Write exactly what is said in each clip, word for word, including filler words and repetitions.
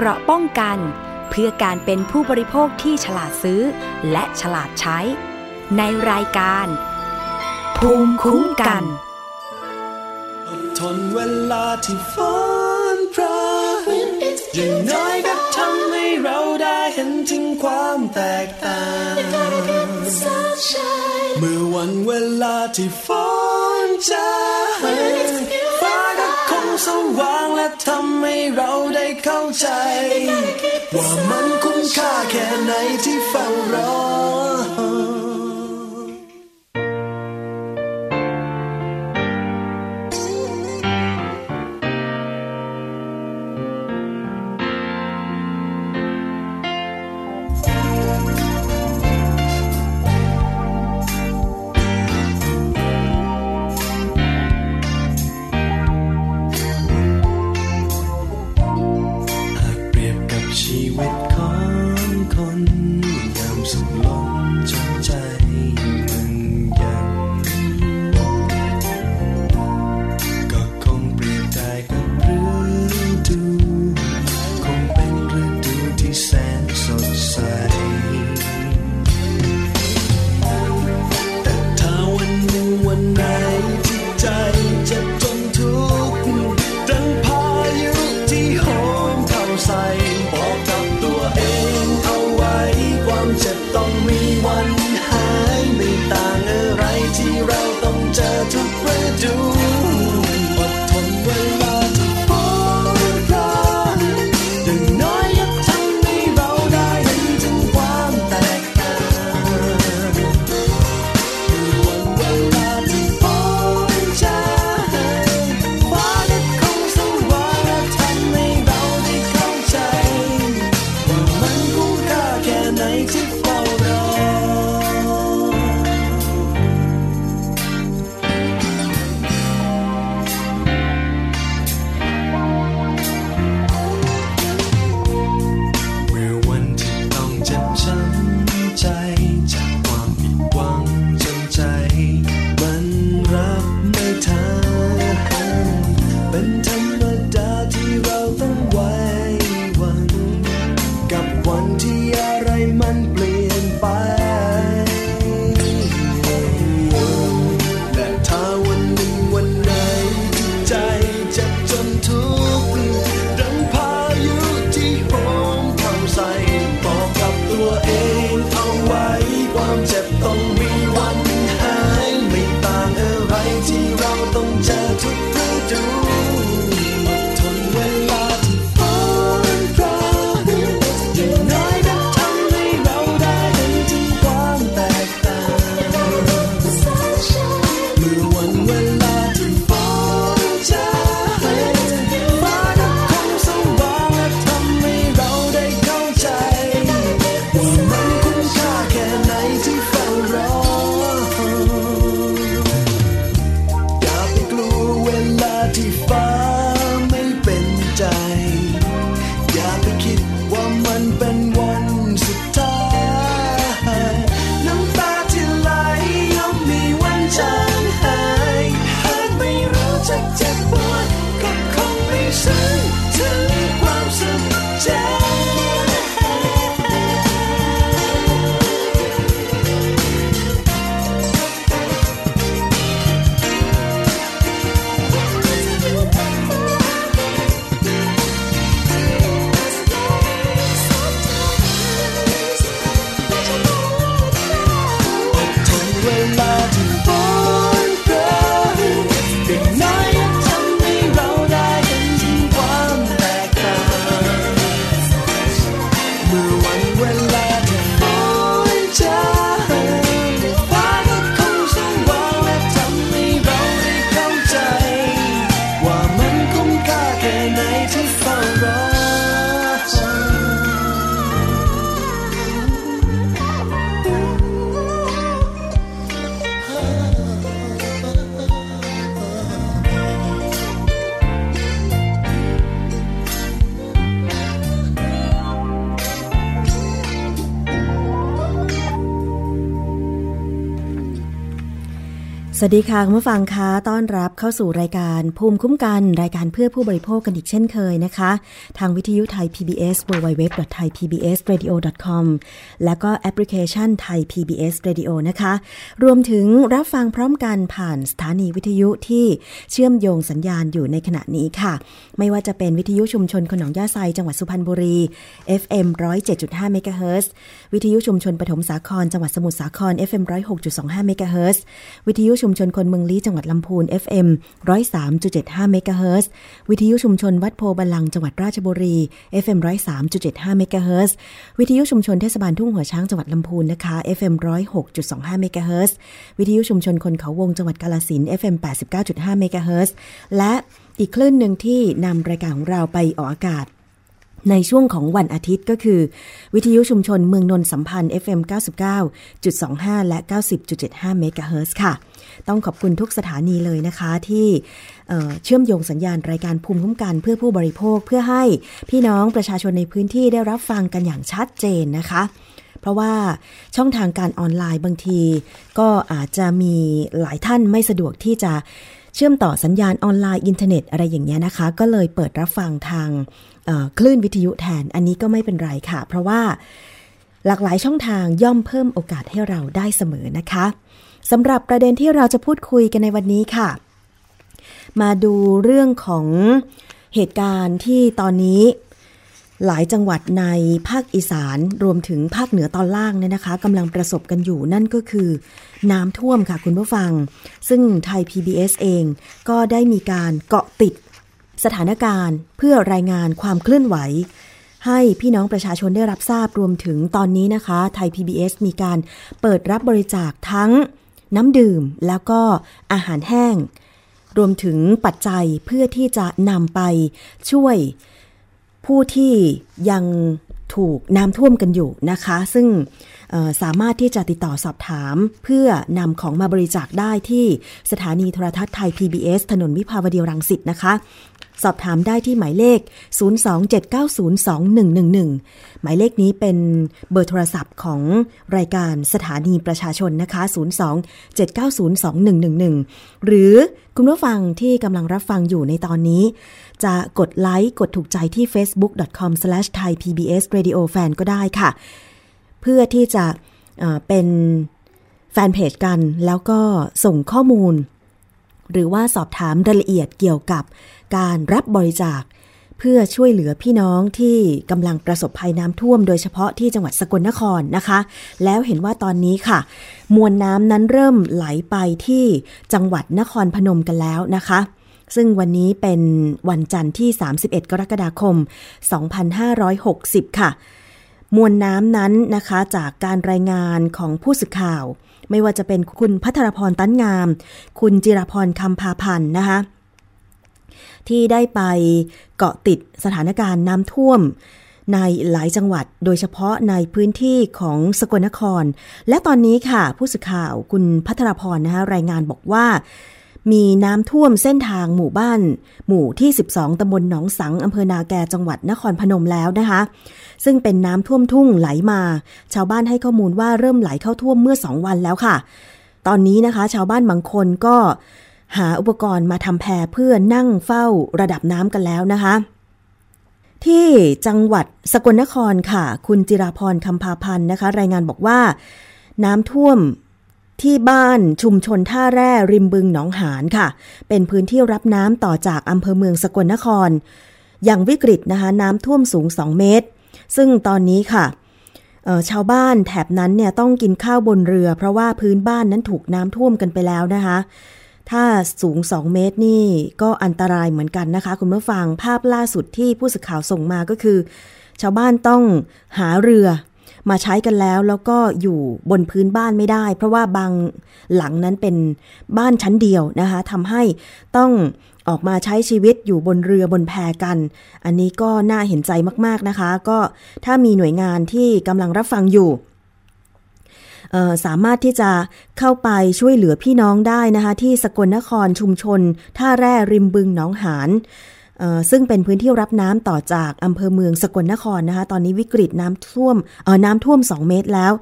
เกราะป้องกันเพื่อการเป็นผู้บริโภคที่ฉลาดซื้อและฉลาดใช้ในรายการภูมิคุ้มกันอดทนเวลาที่ฟ้อนพระอย่างน้อยก็ทำให้เราได้เห็นถึงความแตกต่างเมื่อวันเวลาที่ฟ้อนจ้าฟ้าก็คงสว่างและทำให้เราได้เข้าใจว่ามันคุ้มค่าแค่ไหนที่เฝ้ารอ สวัสดีค่ะคุณผู้ฟังคะต้อนรับเข้าสู่รายการภูมิคุ้มกันรายการเพื่อผู้บริโภคกันอีกเช่นเคยนะคะทางวิทยุไทย พี บี เอส ดับเบิลยู ดับเบิลยู ดับเบิลยู ดอท ไทย พี บี เอส เรดิโอ ดอท คอม แล้วก็แอปพลิเคชัน Thai พี บี เอส Radio นะคะรวมถึงรับฟังพร้อมกันผ่านสถานีวิทยุที่เชื่อมโยงสัญญาณอยู่ในขณะนี้ค่ะไม่ว่าจะเป็นวิทยุชุมชนคนหนองย่าไซจังหวัดสุพรรณบุรี เอฟ เอ็ม หนึ่งร้อยเจ็ดจุดห้า เมกะเฮิรตซ์ วิทยุชุมชนปฐมสาครจังหวัดสมุทรสาคร เอฟ เอ็ม หนึ่งร้อยหกจุดสองห้า เมกะเฮิรตซ์ วิทยุชุมชนคนเมืองลี้จังหวัดลำพูน เอฟ เอ็ม หนึ่งร้อยสามจุดเจ็ดห้า เมกะเฮิรตซ์ วิทยุชุมชนวัดโพบัลลังก์จังหวัดราชบุรี เอฟ เอ็ม หนึ่งร้อยสามจุดเจ็ดห้า เมกะเฮิรตซ์ วิทยุชุมชนเทศบาลทุ่งหัวช้างจังหวัดลำพูนนะคะ เอฟ เอ็ม หนึ่งร้อยหกจุดสองห้า เมกะเฮิรตซ์ วิทยุชุมชนคนเขาวงจังหวัดกาฬสินธุ์ เอฟ เอ็ม แปดสิบเก้าจุดห้า เมกะเฮิรตซ์ และอีกคลื่นหนึ่งที่นำรายการของเราไปออกอากาศในช่วงของวันอาทิตย์ก็คือวิทยุชุมชนเมืองนนสัมพันธ์ เอฟ เอ็ม เก้าสิบเก้าจุดสองห้า และ เก้าสิบจุดเจ็ดห้า เมกะเฮิรตซ์ ค่ะต้องขอบคุณทุกสถานีเลยนะคะที่เชื่อมโยงสัญญาณรายการภูมิคุ้มกันเพื่อผู้บริโภคเพื่อให้พี่น้องประชาชนในพื้นที่ได้รับฟังกันอย่างชัดเจนนะคะเพราะว่าช่องทางการออนไลน์บางทีก็อาจจะมีหลายท่านไม่สะดวกที่จะเชื่อมต่อสัญญาณออนไลน์อินเทอร์เน็ตอะไรอย่างเงี้ยนะคะก็เลยเปิดรับฟังทางคลื่นวิทยุแทนอันนี้ก็ไม่เป็นไรค่ะเพราะว่าหลากหลายช่องทางย่อมเพิ่มโอกาสให้เราได้เสมอนะคะสำหรับประเด็นที่เราจะพูดคุยกันในวันนี้ค่ะมาดูเรื่องของเหตุการณ์ที่ตอนนี้หลายจังหวัดในภาคอีสานรวมถึงภาคเหนือตอนล่างเนี่ยนะคะกำลังประสบกันอยู่นั่นก็คือน้ำท่วมค่ะคุณผู้ฟังซึ่งไทย พี บี เอส เองก็ได้มีการเกาะติดสถานการณ์เพื่อรายงานความเคลื่อนไหวให้พี่น้องประชาชนได้รับทราบรวมถึงตอนนี้นะคะไทย พี บี เอส มีการเปิดรับบริจาคทั้งน้ำดื่มแล้วก็อาหารแห้งรวมถึงปัจจัยเพื่อที่จะนำไปช่วยผู้ที่ยังถูกน้ำท่วมกันอยู่นะคะซึ่งสามารถที่จะติดต่อสอบถามเพื่อนำของมาบริจาคได้ที่สถานีโทรทัศน์ไทย พี บี เอส ถนนวิภาวดีรังสิตนะคะสอบถามได้ที่หมายเลขศูนย์ สอง เจ็ด เก้า ศูนย์ สอง หนึ่ง หนึ่ง หนึ่งหมายเลขนี้เป็นเบอร์โทรศัพท์ของรายการสถานีประชาชนนะคะศูนย์ สอง เจ็ด เก้า ศูนย์ สอง หนึ่ง หนึ่ง หนึ่งหรือคุณผู้ฟังที่กำลังรับฟังอยู่ในตอนนี้จะกดไลค์กดถูกใจที่ เฟซบุ๊ก ดอท คอม สแลช ไทย พี บี เอส เรดิโอ แฟน ก็ได้ค่ะเพื่อที่จะเป็นแฟนเพจกันแล้วก็ส่งข้อมูลหรือว่าสอบถามรายละเอียดเกี่ยวกับการรับบริจาคเพื่อช่วยเหลือพี่น้องที่กำลังประสบภัยน้ำท่วมโดยเฉพาะที่จังหวัดสกลนครนะคะแล้วเห็นว่าตอนนี้ค่ะมวลน้ำนั้นเริ่มไหลไปที่จังหวัดนครพนมกันแล้วนะคะซึ่งวันนี้เป็นวันจันทร์ที่สามสิบเอ็ดกรกฎาคมสองพันห้าร้อยหกสิบค่ะมวลน้ำนั้นนะคะจากการรายงานของผู้สื่อข่าวไม่ว่าจะเป็นคุณภัทรพรตั้นงามคุณจิรพรคำพาพันธ์นะคะที่ได้ไปเกาะติดสถานการณ์น้ำท่วมในหลายจังหวัดโดยเฉพาะในพื้นที่ของสกลนครและตอนนี้ค่ะผู้สื่อข่าวคุณภัทรพรนะคะรายงานบอกว่ามีน้ำท่วมเส้นทางหมู่บ้านหมู่ที่สิบสองตำบลหนองสังอำเภอนาแกจังหวัดนครพนมแล้วนะคะซึ่งเป็นน้ำท่วมทุ่งไหลมาชาวบ้านให้ข้อมูลว่าเริ่มไหลเข้าท่วมเมื่อสองวันแล้วค่ะตอนนี้นะคะชาวบ้านบางคนก็หาอุปกรณ์มาทำแพเพื่อนั่งเฝ้าระดับน้ำกันแล้วนะคะที่จังหวัดสกลนครค่ะคุณจิราพรคำพาพันธ์นะคะรายงานบอกว่าน้ำท่วมที่บ้านชุมชนท่าแร่ริมบึงหนองหานค่ะเป็นพื้นที่รับน้ำต่อจากอำเภอเมืองสกลนครอย่างวิกฤตนะคะน้ำท่วมสูงสองเมตรซึ่งตอนนี้ค่ะชาวบ้านแถบนั้นเนี่ยต้องกินข้าวบนเรือเพราะว่าพื้นบ้านนั้นถูกน้ำท่วมกันไปแล้วนะคะถ้าสูงสองเมตรนี่ก็อันตรายเหมือนกันนะคะคุณผู้ฟังภาพล่าสุดที่ผู้สื่อข่าวส่งมาก็คือชาวบ้านต้องหาเรือมาใช้กันแล้วแล้วก็อยู่บนพื้นบ้านไม่ได้เพราะว่าบางหลังนั้นเป็นบ้านชั้นเดียวนะคะทำให้ต้องออกมาใช้ชีวิตอยู่บนเรือบนแพกันอันนี้ก็น่าเห็นใจมากๆนะคะก็ถ้ามีหน่วยงานที่กำลังรับฟังอยู่สามารถที่จะเข้าไปช่วยเหลือพี่น้องได้นะคะที่สกลนครชุมชนท่าแร่ริมบึงหนองหานซึ่งเป็นพื้นที่รับน้ำต่อจากอำเภอเมืองสกลนครนะคะตอนนี้วิกฤตน้ำท่วมเอ่อน้ำท่วมสองเมตรแล้ว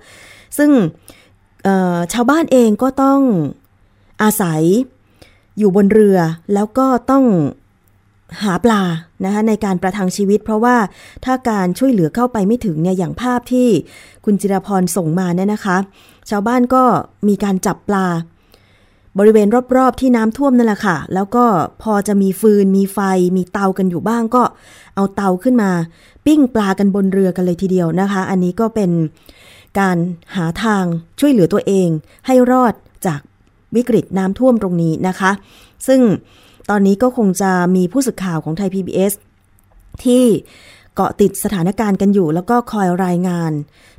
ซึ่งชาวบ้านเองก็ต้อง อาศัยอยู่บนเรือแล้วก็ต้องหาปลานะคะในการประทังชีวิตเพราะว่าถ้าการช่วยเหลือเข้าไปไม่ถึงเนี่ยอย่างภาพที่คุณจิรพรส่งมาเนี่ยนะคะชาวบ้านก็มีการจับปลาบริเวณรอบๆที่น้ำท่วมนั่นแหละค่ะแล้วก็พอจะมีฟืนมีไฟมีเตากันอยู่บ้างก็เอาเตาขึ้นมาปิ้งปลากันบนเรือกันเลยทีเดียวนะคะอันนี้ก็เป็นการหาทางช่วยเหลือตัวเองให้รอดจากวิกฤตน้ำท่วมตรงนี้นะคะซึ่งตอนนี้ก็คงจะมีผู้สื่อข่าวของไทย พี บี เอส ที่เกาะติดสถานการณ์กันอยู่แล้วก็คอยรายงาน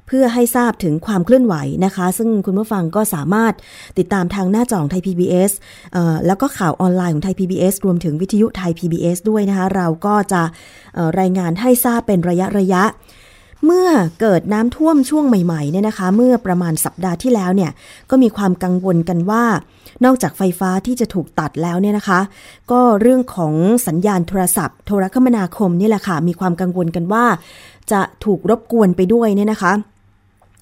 เพื่อให้ทราบถึงความเคลื่อนไหวนะคะซึ่งคุณผู้ฟังก็สามารถติดตามทางหน้าจอของไทย พี บี เอส เอ่อแล้วก็ข่าวออนไลน์ของไทย พี บี เอส รวมถึงวิทยุไทย พี บี เอส ด้วยนะคะเราก็จะเอ่อรายงานให้ทราบเป็นระยะระยะเมื่อเกิดน้ำท่วมช่วงใหม่ๆเนี่ยนะคะเมื่อประมาณสัปดาห์ที่แล้วเนี่ยก็มีความกังวลกันว่านอกจากไฟฟ้าที่จะถูกตัดแล้วเนี่ยนะคะก็เรื่องของสัญญาณโทรศัพท์โทรคมนาคมนี่แหละค่ะมีความกังวลกันว่าจะถูกรบกวนไปด้วยเนี่ยนะคะ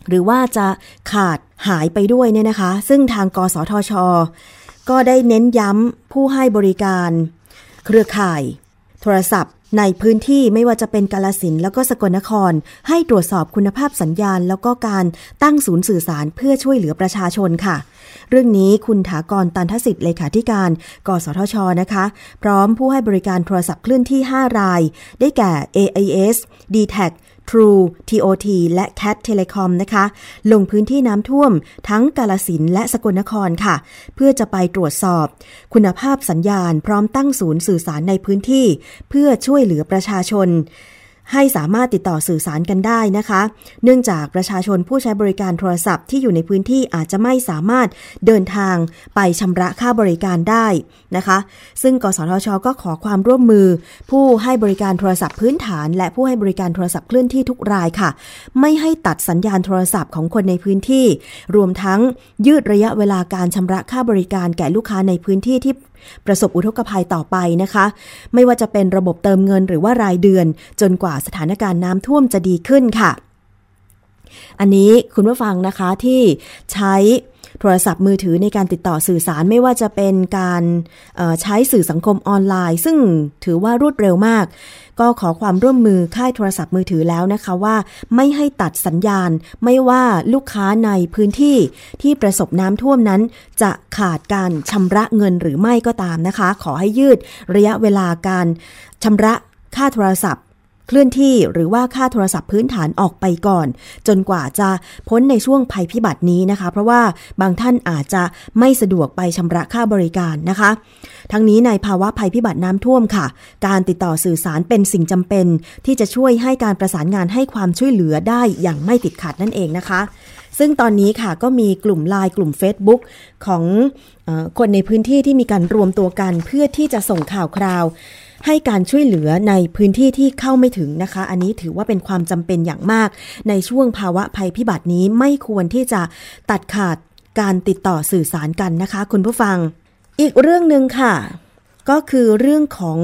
หรือว่าจะขาดหายไปด้วยเนี่ยนะคะซึ่งทางกสทช.ก็ได้เน้นย้ำผู้ให้บริการเครือข่ายโทรศัพท์ในพื้นที่ไม่ว่าจะเป็นกาฬสินธุ์แล้วก็สกลนครให้ตรวจสอบคุณภาพสัญญาณแล้วก็การตั้งศูนย์สื่อสารเพื่อช่วยเหลือประชาชนค่ะเรื่องนี้คุณถากร ตันทสิทธิ์เลขาธิการกสทช.นะคะพร้อมผู้ให้บริการโทรศัพท์เคลื่อนที่ห้ารายได้แก่ เอ ไอ เอส ดี แท็คTrue ที โอ ที และ แคท Telecom นะคะลงพื้นที่น้ำท่วมทั้งกาฬสินธุ์และสกลนครค่ะเพื่อจะไปตรวจสอบคุณภาพสัญญาณพร้อมตั้งศูนย์สื่อสารในพื้นที่เพื่อช่วยเหลือประชาชนให้สามารถติดต่อสื่อสารกันได้นะคะเนื่องจากประชาชนผู้ใช้บริการโทรศัพท์ที่อยู่ในพื้นที่อาจจะไม่สามารถเดินทางไปชำระค่าบริการได้นะคะซึ่งกสทช.ก็ขอความร่วมมือผู้ให้บริการโทรศัพท์พื้นฐานและผู้ให้บริการโทรศัพท์เคลื่อนที่ทุกรายค่ะไม่ให้ตัดสัญญาณโทรศัพท์ของคนในพื้นที่รวมทั้งยืดระยะเวลาการชำระค่าบริการแก่ลูกค้าในพื้นที่ที่ประสบอุทกภัยต่อไปนะคะไม่ว่าจะเป็นระบบเติมเงินหรือว่ารายเดือนจนกว่าสถานการณ์น้ำท่วมจะดีขึ้นค่ะอันนี้คุณผู้ฟังนะคะที่ใช้โทรศัพท์มือถือในการติดต่อสื่อสารไม่ว่าจะเป็นการใช้สื่อสังคมออนไลน์ซึ่งถือว่ารวดเร็วมากก็ขอความร่วมมือค่ายโทรศัพท์มือถือแล้วนะคะว่าไม่ให้ตัดสัญญาณไม่ว่าลูกค้าในพื้นที่ที่ประสบน้ำท่วมนั้นจะขาดการชำระเงินหรือไม่ก็ตามนะคะขอให้ยืดระยะเวลาการชำระค่าโทรศัพท์เคลื่อนที่หรือว่าค่าโทรศัพท์พื้นฐานออกไปก่อนจนกว่าจะพ้นในช่วงภัยพิบัตินี้นะคะเพราะว่าบางท่านอาจจะไม่สะดวกไปชำระค่าบริการนะคะทั้งนี้ในภาวะภัยพิบัติน้ำท่วมค่ะการติดต่อสื่อสารเป็นสิ่งจำเป็นที่จะช่วยให้การประสานงานให้ความช่วยเหลือได้อย่างไม่ติดขัดนั่นเองนะคะซึ่งตอนนี้ค่ะก็มีกลุ่ม ไลน์ กลุ่ม Facebook ของเอ่อคนในพื้นที่ที่มีการรวมตัวกันเพื่อที่จะส่งข่าวคราวให้การช่วยเหลือในพื้นที่ที่เข้าไม่ถึงนะคะอันนี้ถือว่าเป็นความจำเป็นอย่างมากในช่วงภาวะภัยพิบัตินี้ไม่ควรที่จะตัดขาดการติดต่อสื่อสารกันนะคะคุณผู้ฟังอีกเรื่องนึงค่ะก็คือเรื่องของ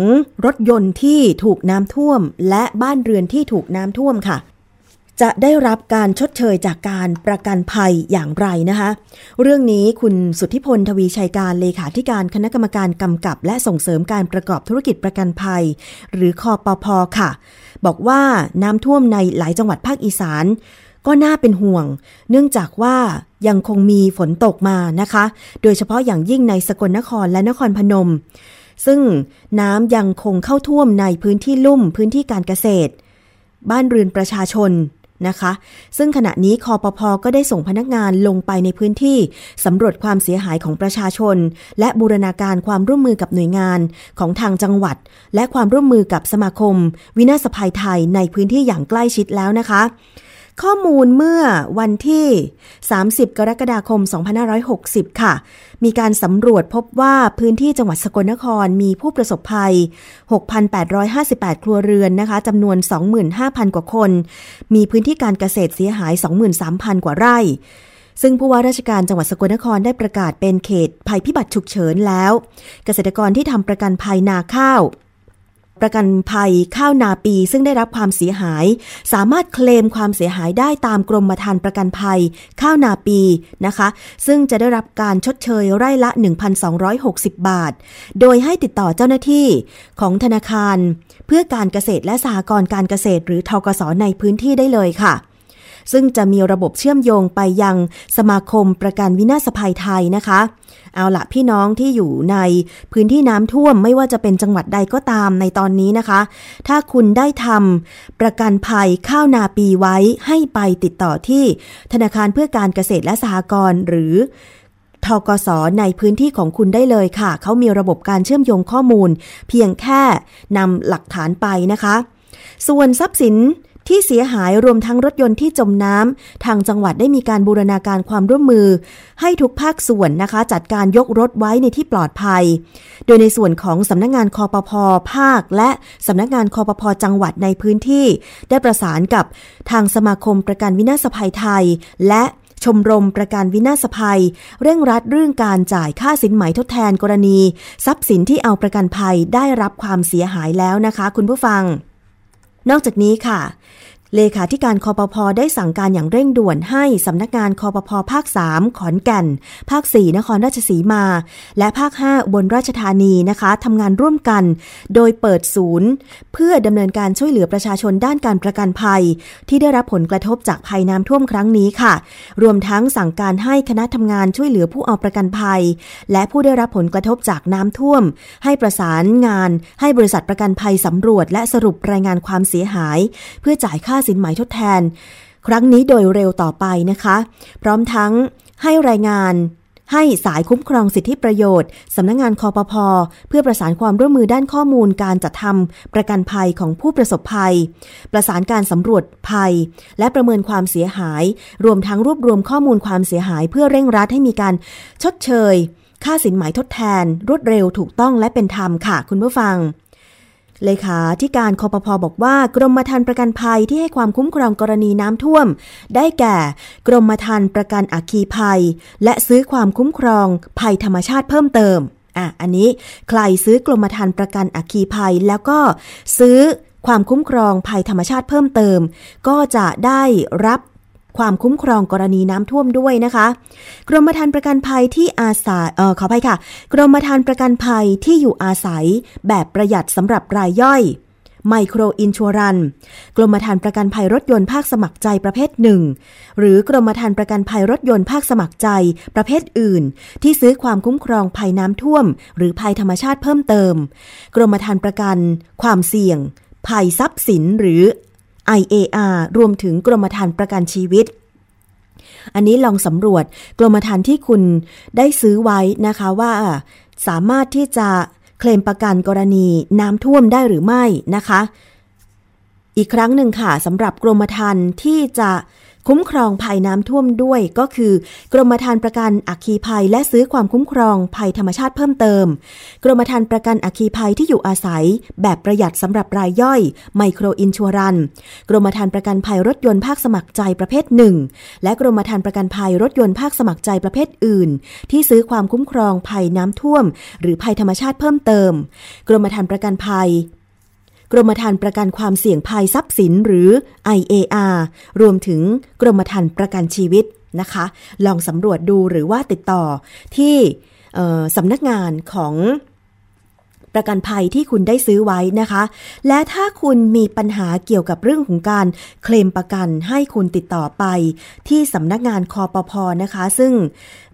รถยนต์ที่ถูกน้ำท่วมและบ้านเรือนที่ถูกน้ำท่วมค่ะจะได้รับการชดเชยจากการประกันภัยอย่างไรนะคะเรื่องนี้คุณสุทธิพลทวีชัยการเลขาธิการคณะกรรมการกำกับและส่งเสริมการประกอบธุรกิจประกันภัยหรือคปภ.ค่ะบอกว่าน้ำท่วมในหลายจังหวัดภาคอีสานก็น่าเป็นห่วงเนื่องจากว่ายังคงมีฝนตกมานะคะโดยเฉพาะอย่างยิ่งในสกลนครและนครพนมซึ่งน้ำยังคงเข้าท่วมในพื้นที่ลุ่มพื้นที่การเกษตรบ้านเรือนประชาชนนะคะซึ่งขณะนี้คปภ.ก็ได้ส่งพนักงานลงไปในพื้นที่สำรวจความเสียหายของประชาชนและบูรณาการความร่วมมือกับหน่วยงานของทางจังหวัดและความร่วมมือกับสมาคมวินาศภัยไทยในพื้นที่อย่างใกล้ชิดแล้วนะคะข้อมูลเมื่อวันที่สามสิบกรกฎาคมสองพันห้าร้อยหกสิบค่ะมีการสำรวจพบว่าพื้นที่จังหวัดสกลนครมีผู้ประสบภัย หกพันแปดร้อยห้าสิบแปด ครัวเรือนนะคะจำนวน สองหมื่นห้าพัน กว่าคนมีพื้นที่การเกษตรเสียหาย สองหมื่นสามพัน กว่าไร่ซึ่งผู้ว่าราชการจังหวัดสกลนครได้ประกาศเป็นเขตภัยพิบัติฉุกเฉินแล้วเกษตรกรที่ทำประกันภัยนาข้าว ประกันภัยข้าวนาปีซึ่งได้รับความเสียหายสามารถเคลมความเสียหายได้ตามกรมธรรม์ประกันภัยข้าวนาปีนะคะซึ่งจะได้รับการชดเชยไร่ละ หนึ่งพันสองร้อยหกสิบ บาทโดยให้ติดต่อเจ้าหน้าที่ของธนาคารเพื่อการเกษตรและสหกรณ์การเกษตรหรือธกส.ในพื้นที่ได้เลยค่ะซึ่งจะมีระบบเชื่อมโยงไปยังสมาคมประกันวินาศภัยไทยนะคะเอาล่ะพี่น้องที่อยู่ในพื้นที่น้ำท่วมไม่ว่าจะเป็นจังหวัดใดก็ตามในตอนนี้นะคะถ้าคุณได้ทำประกันภัยข้าวนาปีไว้ให้ไปติดต่อที่ธนาคารเพื่อการเกษตรและสหกรณ์หรือธกส.ในพื้นที่ของคุณได้เลยค่ะเขามีระบบการเชื่อมโยงข้อมูลเพียงแค่นำหลักฐานไปนะคะส่วนทรัพย์สินที่เสียหายรวมทั้งรถยนต์ที่จมน้ำทางจังหวัดได้มีการบูรณาการความร่วมมือให้ทุกภาคส่วนนะคะจัดการยกรถไว้ในที่ปลอดภัยโดยในส่วนของสำนักงานคปภ.ภาคและสำนักงานคปภ.จังหวัดในพื้นที่ได้ประสานกับทางสมาคมประกันวินาศภัยไทยและชมรมประกันวินาศภัยเร่งรัดเรื่องการจ่ายค่าสินไหมทดแทนกรณีทรัพย์สินที่เอาประกันภัยได้รับความเสียหายแล้วนะคะคุณผู้ฟังนอกจากนี้ค่ะเลขาธิการคปภ.ได้สั่งการอย่างเร่งด่วนให้สำนักงานคปภ.ภาคสามขอนแก่นภาคสี่นครราชสีมาและภาคห้าอุบลราชธานีนะคะทำงานร่วมกันโดยเปิดศูนย์เพื่อดำเนินการช่วยเหลือประชาชนด้านการประกันภัยที่ได้รับผลกระทบจากภัยน้ำท่วมครั้งนี้ค่ะรวมทั้งสั่งการให้คณะทำงานช่วยเหลือผู้เอาประกันภัยและผู้ได้รับผลกระทบจากน้ำท่วมให้ประสานงานให้บริษัทประกันภัยสำรวจและสรุปรายงานความเสียหายเพื่อจ่ายค่าสินไหมทดแทนครั้งนี้โดยเร็วต่อไปนะคะพร้อมทั้งให้รายงานให้สายคุ้มครองสิทธิประโยชน์สำนักงานคปภ.เพื่อประสานความร่วมมือด้านข้อมูลการจัดทำประกันภัยของผู้ประสบภัยประสานการสำรวจภัยและประเมินความเสียหายรวมทั้งรวบรวมข้อมูลความเสียหายเพื่อเร่งรัดให้มีการชดเชยค่าสินไหมทดแทนรวดเร็วถูกต้องและเป็นธรรมค่ะคุณผู้ฟังเลขาธิการคปภ.บอกว่ากรมธรรม์ประกันภัยที่ให้ความคุ้มครองกรณีน้ำท่วมได้แก่กรมธรรม์ประกันอัคคีภัยและซื้อความคุ้มครองภัยธรรมชาติเพิ่มเติมอ่ะอันนี้ใครซื้อกรมธรรม์ประกันอัคคีภัยแล้วก็ซื้อความคุ้มครองภัยธรรมชาติเพิ่มเติมก็จะได้รับความคุ้มครองกรณีน้ำท่วมด้วยนะคะกรมธรรม์ประกันภัยที่อาศัยเอ่อขออภัยค่ะกรมธรรม์ประกันภัยที่อยู่อาศัยแบบประหยัดสำหรับรายย่อยไมโครอินชัวรันซ์กรมธรรม์ประกันภัยรถยนต์ภาคสมัครใจประเภทหนึ่งหรือกรมธรรม์ประกันภัยรถยนต์ภาคสมัครใจประเภทอื่นที่ซื้อความคุ้มครองภัยน้ำท่วมหรือภัยธรรมชาติเพิ่มเติมกรมธรรม์ประกันความเสี่ยงภัยทรัพย์สินหรือไอ เอ อาร์ รวมถึงกรมธรรม์ประกันชีวิตอันนี้ลองสำรวจกรมธรรม์ที่คุณได้ซื้อไว้นะคะว่าสามารถที่จะเคลมประกันกรณีน้ำท่วมได้หรือไม่นะคะอีกครั้งหนึ่งค่ะสำหรับกรมธรรม์ที่จะคุ้มครองภัยน้ำท่วมด้วยก็คือกรมธรรม์ประกันอัคคีภัยและซื้อความคุ้มครองภัยธรรมชาติเพิ่มเติมกรมธรรม์ประกันอัคคีภัยที่อยู่อาศัยแบบประหยัดสำหรับรายย่อยไมโครอินชัวรันซ์กรมธรรม์ประกันภัยรถยนต์ภาคสมัครใจประเภทหนึ่งและกรมธรรม์ประกันภัยรถยนต์ภาคสมัครใจประเภทอื่นที่ซื้อความคุ้มครองภัยน้ำท่วมหรือภัยธรรมชาติเพิ่มเติมกรมธรรม์ประกันภัยกรมธรรม์ประกันความเสี่ยงภัยทรัพย์สินหรือ ไอ เอ อาร์ รวมถึงกรมธรรม์ประกันชีวิตนะคะลองสำรวจดูหรือว่าติดต่อที่สำนักงานของประกันภัยที่คุณได้ซื้อไว้นะคะและถ้าคุณมีปัญหาเกี่ยวกับเรื่องของการเคลมประกันให้คุณติดต่อไปที่สำนักงานคปภ.นะคะซึ่ง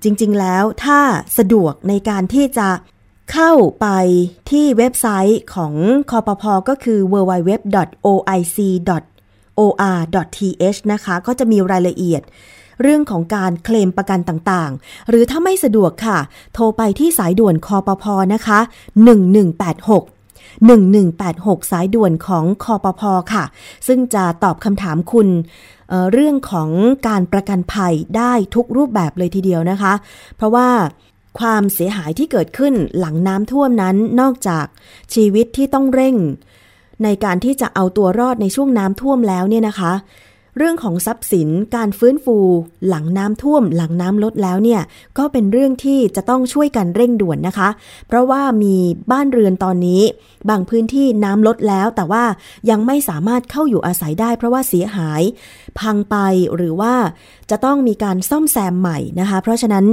จริงๆแล้วถ้าสะดวกในการที่จะเข้าไปที่เว็บไซต์ของคปภ.ก็คือ ดับเบิลยู ดับเบิลยู ดับเบิลยู ดอท โอ ไอ ซี ดอท โอ อาร์ ดอท ที เอช นะคะก็จะมีรายละเอียดเรื่องของการเคลมประกันต่างๆหรือถ้าไม่สะดวกค่ะโทรไปที่สายด่วนคปภ.นะคะหนึ่งหนึ่งแปดหก หนึ่งหนึ่งแปดหกสายด่วนของคปภ.ค่ะซึ่งจะตอบคำถามคุณเอ่อเรื่องของการประกันภัยได้ทุกรูปแบบเลยทีเดียวนะคะเพราะว่าความเสียหายที่เกิดขึ้นหลังน้ำท่วมนั้นนอกจากชีวิตที่ต้องเร่งในการที่จะเอาตัวรอดในช่วงน้ำท่วมแล้วเนี่ยนะคะ เรื่องของทรัพย์สินการฟื้นฟูหลังน้ำท่วมหลังน้ำลดแล้วเนี่ยก็เป็นเรื่องที่จะต้องช่วยกันเร่งด่วนนะคะเพราะว่ามีบ้านเรือนตอนนี้บางพื้นที่น้ำลดแล้วแต่ว่ายังไม่สามารถเข้าอยู่อาศัยได้เพราะว่าเสียหายพังไปหรือว่าจะต้องมีการซ่อมแซมใหม่นะคะเพราะฉะนั้น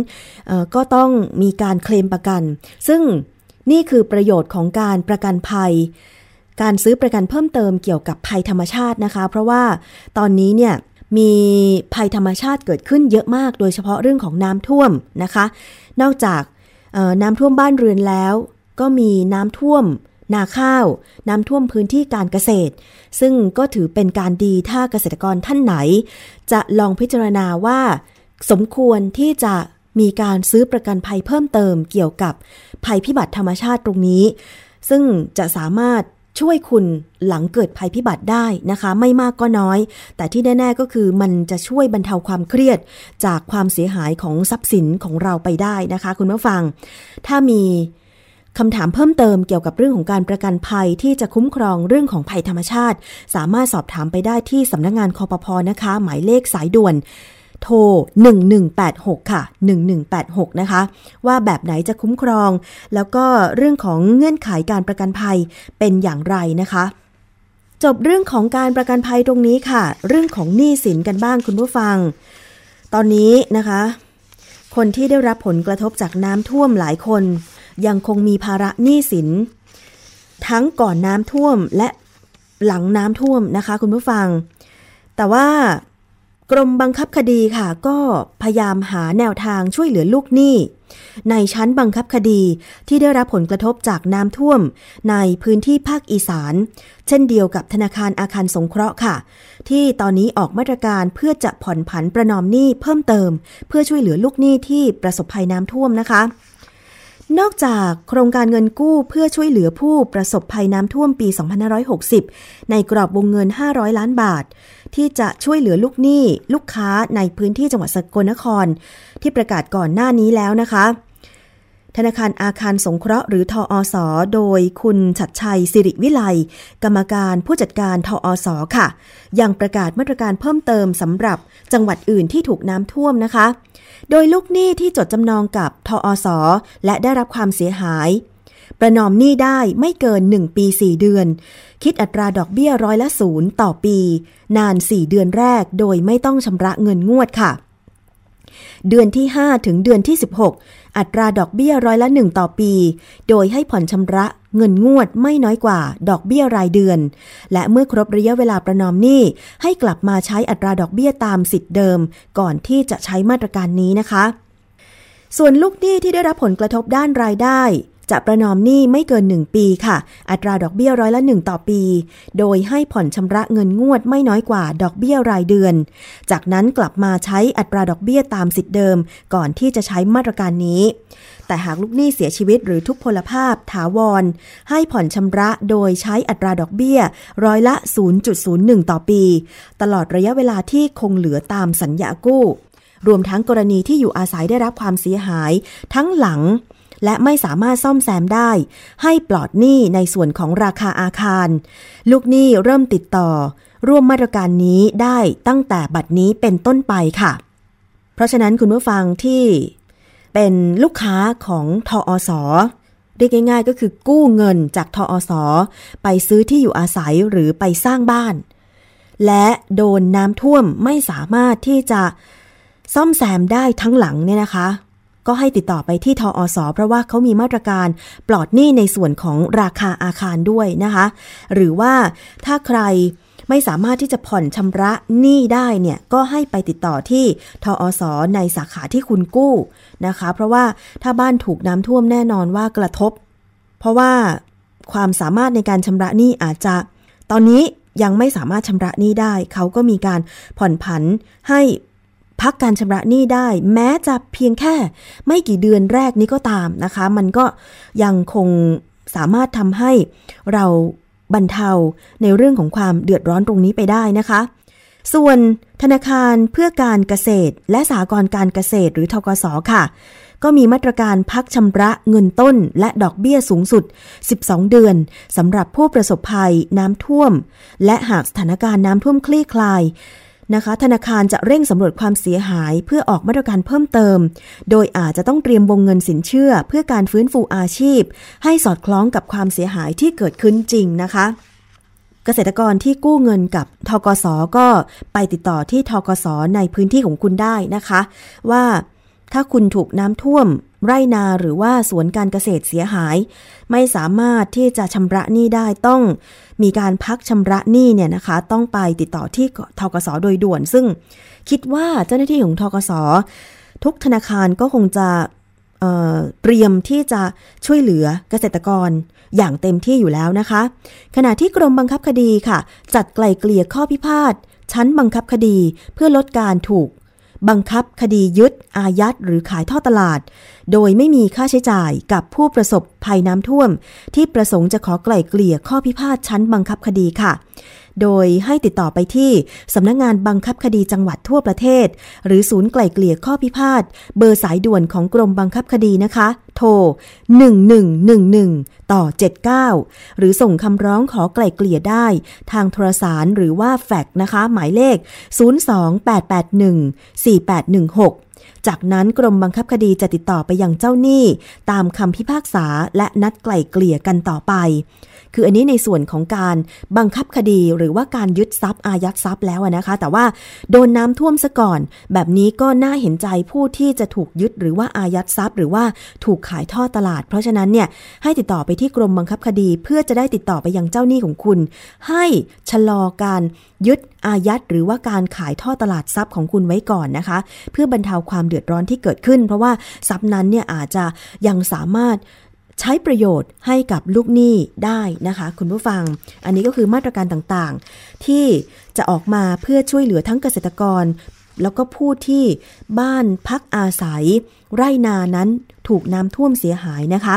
เอ่อก็ต้องมีการเคลมประกันซึ่งนี่คือประโยชน์ของการประกันภัยการซื้อประกันเพิ่มเติมเกี่ยวกับภัยธรรมชาตินะคะเพราะว่าตอนนี้เนี่ยมีภัยธรรมชาติเกิดขึ้นเยอะมากโดยเฉพาะเรื่องของน้ำท่วมนะคะนอกจากน้ำท่วมบ้านเรือนแล้วก็มีน้ำท่วมนาข้าวน้ำท่วมพื้นที่การเกษตรซึ่งก็ถือเป็นการดีถ้าเกษตรกรท่านไหนจะลองพิจารณาว่าสมควรที่จะมีการซื้อประกันภัยเพิ่มเติมเกี่ยวกับภัยพิบัติธรรมชาติตรงนี้ซึ่งจะสามารถช่วยคุณหลังเกิดภัยพิบัติได้นะคะไม่มากก็น้อยแต่ที่แน่ๆก็คือมันจะช่วยบรรเทาความเครียดจากความเสียหายของทรัพย์สินของเราไปได้นะคะคุณผู้ฟังถ้ามีคำถามเพิ่มเติมเกี่ยวกับเรื่องของการประกันภัยที่จะคุ้มครองเรื่องของภัยธรรมชาติสามารถสอบถามไปได้ที่สำนักงานคปภ.นะคะหมายเลขสายด่วนโทรหนึ่งหนึ่งแปดหกค่ะหนึ่งหนึ่งแปดหกนะคะว่าแบบไหนจะคุ้มครองแล้วก็เรื่องของเงื่อนไขการประกันภัยเป็นอย่างไรนะคะจบเรื่องของการประกันภัยตรงนี้ค่ะเรื่องของหนี้สินกันบ้างคุณผู้ฟังตอนนี้นะคะคนที่ได้รับผลกระทบจากน้ำท่วมหลายคนยังคงมีภาระหนี้สินทั้งก่อนน้ำท่วมและหลังน้ำท่วมนะคะคุณผู้ฟังแต่ว่ากรมบังคับคดีค่ะก็พยายามหาแนวทางช่วยเหลือลูกหนี้ในชั้นบังคับคดีที่ได้รับผลกระทบจากน้ำท่วมในพื้นที่ภาคอีสานเช่นเดียวกับธนาคารอาคารสงเคราะห์ค่ะที่ตอนนี้ออกมาตรการเพื่อจะผ่อนผันประนอมหนี้เพิ่มเติมเพื่อช่วยเหลือลูกหนี้ที่ประสบภัยน้ำท่วมนะคะนอกจากโครงการเงินกู้เพื่อช่วยเหลือผู้ประสบภัยน้ำท่วมปีสองพันห้าร้อยหกสิบในกรอบวงเงินห้าร้อยล้านบาทที่จะช่วยเหลือลูกหนี้ลูกค้าในพื้นที่จังหวัดสกลนครที่ประกาศก่อนหน้านี้แล้วนะคะธนาคารอาคารสงเคราะห์หรือทอส.โดยคุณชัดชัยสิริวิไลกรรมการผู้จัดการทอส.ค่ะยังประกาศมาตรการเพิ่มเติมสำหรับจังหวัดอื่นที่ถูกน้ำท่วมนะคะโดยลูกหนี้ที่จดจำนองกับทอส.และได้รับความเสียหายประนอมหนี้ได้ไม่เกินหนึ่งปีสี่เดือนคิดอัตราดอกเบี้ยร้อยละศูนย์ต่อปีนานสี่เดือนแรกโดยไม่ต้องชำระเงินงวดค่ะเดือนที่ห้าถึงเดือนที่สิบหกอัตราดอกเบี้ยร้อยละหนึ่งต่อปีโดยให้ผ่อนชำระเงินงวดไม่น้อยกว่าดอกเบี้ยรายเดือนและเมื่อครบระยะเวลาประนอมหนี้ให้กลับมาใช้อัตราดอกเบี้ยตามสิทธิเดิมก่อนที่จะใช้มาตรการนี้นะคะส่วนลูกหนี้ที่ได้รับผลกระทบด้านรายได้จะประนอมหนี้ไม่เกินหนึ่งปีค่ะอัตราดอกเบี้ยร้อยละหนึ่งต่อปีโดยให้ผ่อนชำระเงินงวดไม่น้อยกว่าดอกเบี้ยรายเดือนจากนั้นกลับมาใช้อัตราดอกเบี้ยตามสิทธิเดิมก่อนที่จะใช้มาตรการนี้แต่หากลูกหนี้เสียชีวิตหรือทุพพลภาพถาวรให้ผ่อนชำระโดยใช้อัตราดอกเบี้ยร้อยละ ศูนย์จุดศูนย์หนึ่ง ต่อปีตลอดระยะเวลาที่คงเหลือตามสัญญากู้รวมทั้งกรณีที่อยู่อาศัยได้รับความเสียหายทั้งหลังและไม่สามารถซ่อมแซมได้ให้ปลอดหนี้ในส่วนของราคาอาคารลูกหนี้เริ่มติดต่อร่วมมาตรการนี้ได้ตั้งแต่บัดนี้เป็นต้นไปค่ะเพราะฉะนั้นคุณผู้ฟังที่เป็นลูกค้าของทอส.เรียกง่ายๆก็คือกู้เงินจากทอส.ไปซื้อที่อยู่อาศัยหรือไปสร้างบ้านและโดนน้ำท่วมไม่สามารถที่จะซ่อมแซมได้ทั้งหลังเนี่ยนะคะก็ให้ติดต่อไปที่ทอส.เพราะว่าเขามีมาตรการปลอดหนี้ในส่วนของราคาอาคารด้วยนะคะหรือว่าถ้าใครไม่สามารถที่จะผ่อนชำระหนี้ได้เนี่ยก็ให้ไปติดต่อที่ทอส.ในสาขาที่คุณกู้นะคะเพราะว่าถ้าบ้านถูกน้ำท่วมแน่นอนว่ากระทบเพราะว่าความสามารถในการชำระหนี้อาจจะตอนนี้ยังไม่สามารถชำระหนี้ได้เขาก็มีการผ่อนผันให้พักการชำระหนี้ได้แม้จะเพียงแค่ไม่กี่เดือนแรกนี้ก็ตามนะคะมันก็ยังคงสามารถทำให้เราบรรเทาในเรื่องของความเดือดร้อนตรงนี้ไปได้นะคะส่วนธนาคารเพื่อการเกษตรและสหกรณ์การเกษตรหรือธกส.ค่ะก็มีมาตรการพักชำระเงินต้นและดอกเบี้ยสูงสุดสิบสองเดือนสำหรับผู้ประสบภัยน้ำท่วมและหากสถานการณ์น้ำท่วมคลี่คลาย นะคะธนาคารจะเร่งสำรวจความเสียหายเพื่อออกมาตรการเพิ่มเติมโดยอาจจะต้องเตรียมวงเงินสินเชื่อเพื่อการฟื้นฟูอาชีพให้สอดคล้องกับความเสียหายที่เกิดขึ้นจริงนะคะเกษตรกรที่กู้เงินกับธกส.ก็ไปติดต่อที่ธกส.ในพื้นที่ของคุณได้นะคะว่าถ้าคุณถูกน้ำท่วมไร่นาหรือว่าสวนการเกษตรเสียหายไม่สามารถที่จะชำระหนี้ได้ต้องมีการพักชำระหนี้เนี่ยนะคะต้องไปติดต่อที่ธกส.โดยด่วนซึ่งคิดว่าเจ้าหน้าที่ของธกส.ทุกธนาคารก็คงจะเอ่อเตรียมที่จะช่วยเหลือเกษตรกรอย่างเต็มที่อยู่แล้วนะคะขณะที่กรมบังคับคดีค่ะจัดไกล่เกลี่ยข้อพิพาทชั้นบังคับคดีเพื่อลดการถูกบังคับคดียึดอายัดหรือขายท่อตลาดโดยไม่มีค่าใช้จ่ายกับผู้ประสบภัยน้ำท่วมที่ประสงค์จะขอไกล่เกลี่ยข้อพิพาทชั้นบังคับคดีค่ะโดยให้ติดต่อไปที่สำนักงานบังคับคดีจังหวัดทั่วประเทศหรือศูนย์ไกล่เกลี่ยข้อพิพาทเบอร์สายด่วนของกรมบังคับคดีนะคะโทรหนึ่งหนึ่งหนึ่งหนึ่งต่อเจ็ดสิบเก้าหรือส่งคำร้องขอไกล่เกลี่ยได้ทางโทรสารหรือว่าแฟกซ์นะคะหมายเลขศูนย์ สอง แปด แปด หนึ่ง สี่ แปด หนึ่ง หกจากนั้นกรมบังคับคดีจะติดต่อไปยังเจ้าหนี้ตามคำพิพากษาและนัดไกล่เกลี่ยกันต่อไปคืออันนี้ในส่วนของการบังคับคดีหรือว่าการยึดทรัพย์อายัดทรัพย์แล้วนะคะแต่ว่าโดนน้ำท่วมซะก่อนแบบนี้ก็น่าเห็นใจผู้ที่จะถูกยึดหรือว่าอายัดทรัพย์หรือว่าถูกขายท่อตลาดเพราะฉะนั้นเนี่ยให้ติดต่อไปที่กรมบังคับคดีเพื่อจะได้ติดต่อไปยังเจ้าหนี้ของคุณให้ชะลอการยึดอายัดหรือว่าการขายท่อตลาดทรัพย์ของคุณไว้ก่อนนะคะเพื่อบรรเทาความเดือดร้อนที่เกิดขึ้นเพราะว่าทรัพย์นั้นเนี่ยอาจจะยังสามารถใช้ประโยชน์ให้กับลูกหนี้ได้นะคะคุณผู้ฟังอันนี้ก็คือมาตรการต่างๆที่จะออกมาเพื่อช่วยเหลือทั้งเกษตรกรแล้วก็ผู้ที่บ้านพักอาศัยไร่นานั้นถูกน้ำท่วมเสียหายนะคะ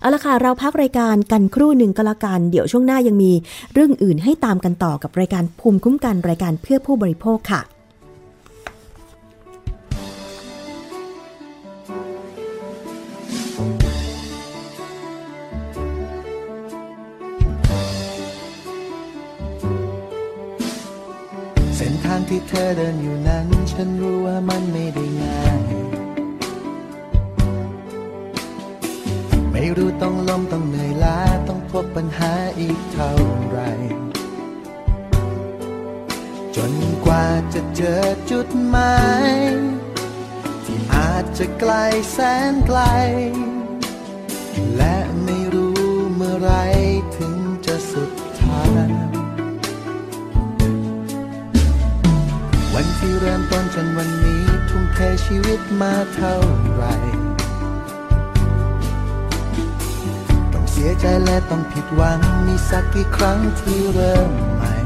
เอาละค่ะเราพักรายการกันครู่หนึ่งก็แล้วกันเดี๋ยวช่วงหน้ายังมีเรื่องอื่นให้ตามกันต่อกับรายการภูมิคุ้มกันรายการเพื่อผู้บริโภคค่ะเส้นทางที่เธอเดินอยู่นั้นฉันรู้ว่ามันไม่ได้ง่ายไม่รู้ต้องล้มต้องเหนื่อยล้าต้องพบปัญหาอีกเท่าไรจนกว่าจะเจอจุดหมายที่อาจจะไกลแสนไกลและไม่รู้เมื่อไรถึงจะสุดทางวันที่เริ่มต้นจนวันนี้ทุ่มเทชีวิตมาเท่าไหร่เสียใจและต้องผิดหวังมีสักกี่ครั้งที่เริ่มใหม่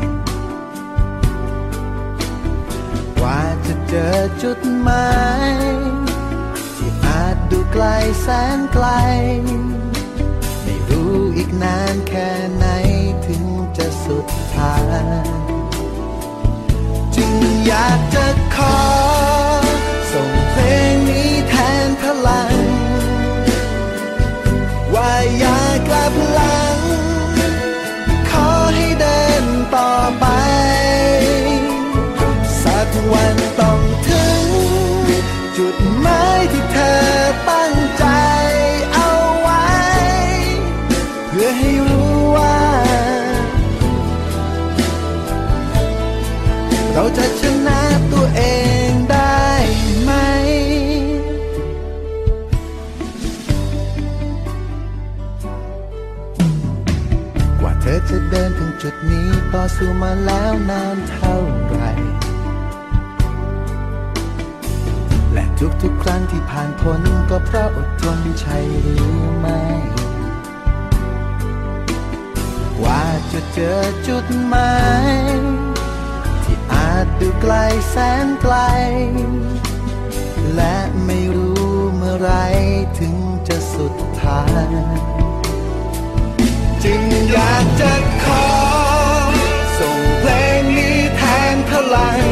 กว่าจะเจอจุดหมายที่อาจดูไกลแสนไกลไม่รู้อีกนานแค่ไหนถึงจะสุดทางจึงอยากจะขอส่งเพลงนี้แทนพลังว่าอย่ากลับหลังขอให้เดินต่อไปสักวันต้องถึงจุดหมายที่เธอตั้งใจเอาไว้เพื่อให้รู้ว่าเราจะชนะตัวเองเธอจะเดินถึงจุดนี้ต่อสู้มาแล้วนานเท่าไรและทุกๆครั้งที่ผ่านพ้นก็เพราะอดทนใช่หรือไม่กว่าจะเจอจุดหมายที่อาจดูไกลแสนไกลและไม่รู้เมื่อไรถึงจะสุดทางจึงอยากจะขอส่งเพลงนี้แทนพลัง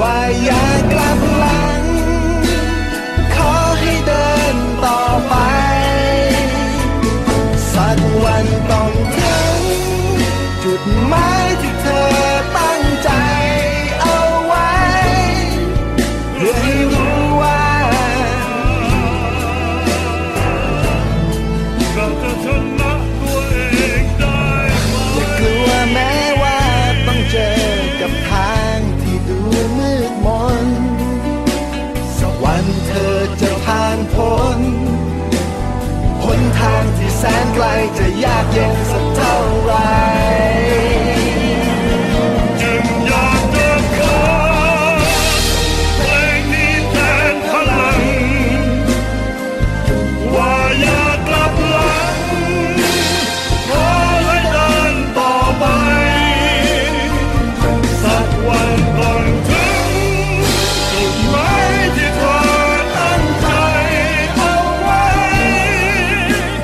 ว่าอย่ากลับหลังขอให้เดินต่อไปสักวันต้องถึงจุดหมายที่เธอตั้งใจ ลจะยากเย็นสักเท่าไรจึงอยากจะขอเพลงนี้แทนพลังว่าอย่ากลับหลังขอให้เดินต่อไปสักวันก่อนถึงจุดหมายที่เธอตั้งใจเอาไว้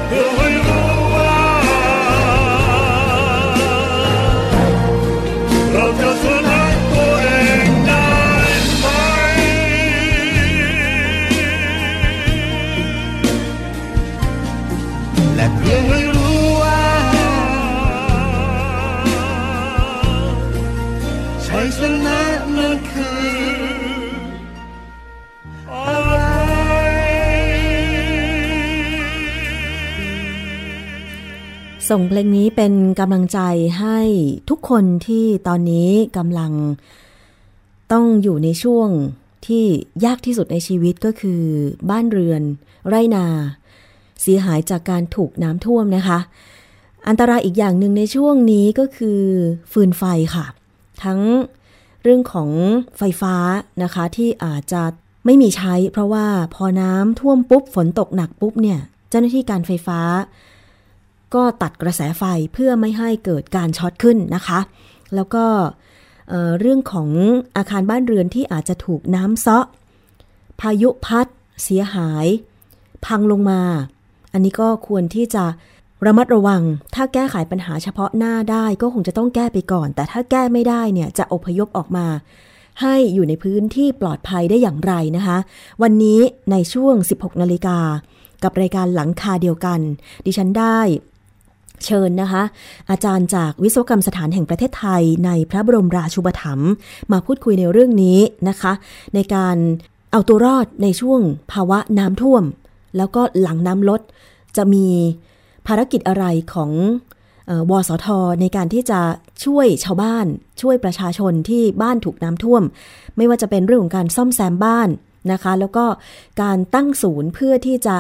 เพื่อให้รู้ว่าเราจะชนะตัวเองได้ไหมและเพียงให้รู้ว่าชัยชนะนั้นคือส่งเพลงนี้เป็นกำลังใจให้ทุกคนที่ตอนนี้กำลังต้องอยู่ในช่วงที่ยากที่สุดในชีวิตก็คือบ้านเรือนไร่นาเสียหายจากการถูกน้ำท่วมนะคะอันตรายอีกอย่างหนึ่งในช่วงนี้ก็คือฟืนไฟค่ะทั้งเรื่องของไฟฟ้านะคะที่อาจจะไม่มีใช้เพราะว่าพอน้ำท่วมปุ๊บฝนตกหนักปุ๊บเนี่ยเจ้าหน้าที่การไฟฟ้าก็ตัดกระแสไฟเพื่อไม่ให้เกิดการช็อตขึ้นนะคะแล้วก็เอ่อเรื่องของอาคารบ้านเรือนที่อาจจะถูกน้ำเซาะพายุพัดเสียหายพังลงมาอันนี้ก็ควรที่จะระมัดระวังถ้าแก้ไขปัญหาเฉพาะหน้าได้ก็คงจะต้องแก้ไปก่อนแต่ถ้าแก้ไม่ได้เนี่ยจะอพยพออกมาให้อยู่ในพื้นที่ปลอดภัยได้อย่างไรนะคะวันนี้ในช่วง สิบหก นาฬิกากับรายการหลังคาเดียวกันดิฉันได้เชิญนะคะอาจารย์จากวิศวกรรมสถานแห่งประเทศไทยในพระบรมราชูปถัมภ์มาพูดคุยในเรื่องนี้นะคะในการเอาตัวรอดในช่วงภาวะน้ำท่วมแล้วก็หลังน้ำลดจะมีภารกิจอะไรของเอ่อ วสท.ในการที่จะช่วยชาวบ้านช่วยประชาชนที่บ้านถูกน้ำท่วมไม่ว่าจะเป็นเรื่องของการซ่อมแซมบ้านนะคะแล้วก็การตั้งศูนย์เพื่อที่จะ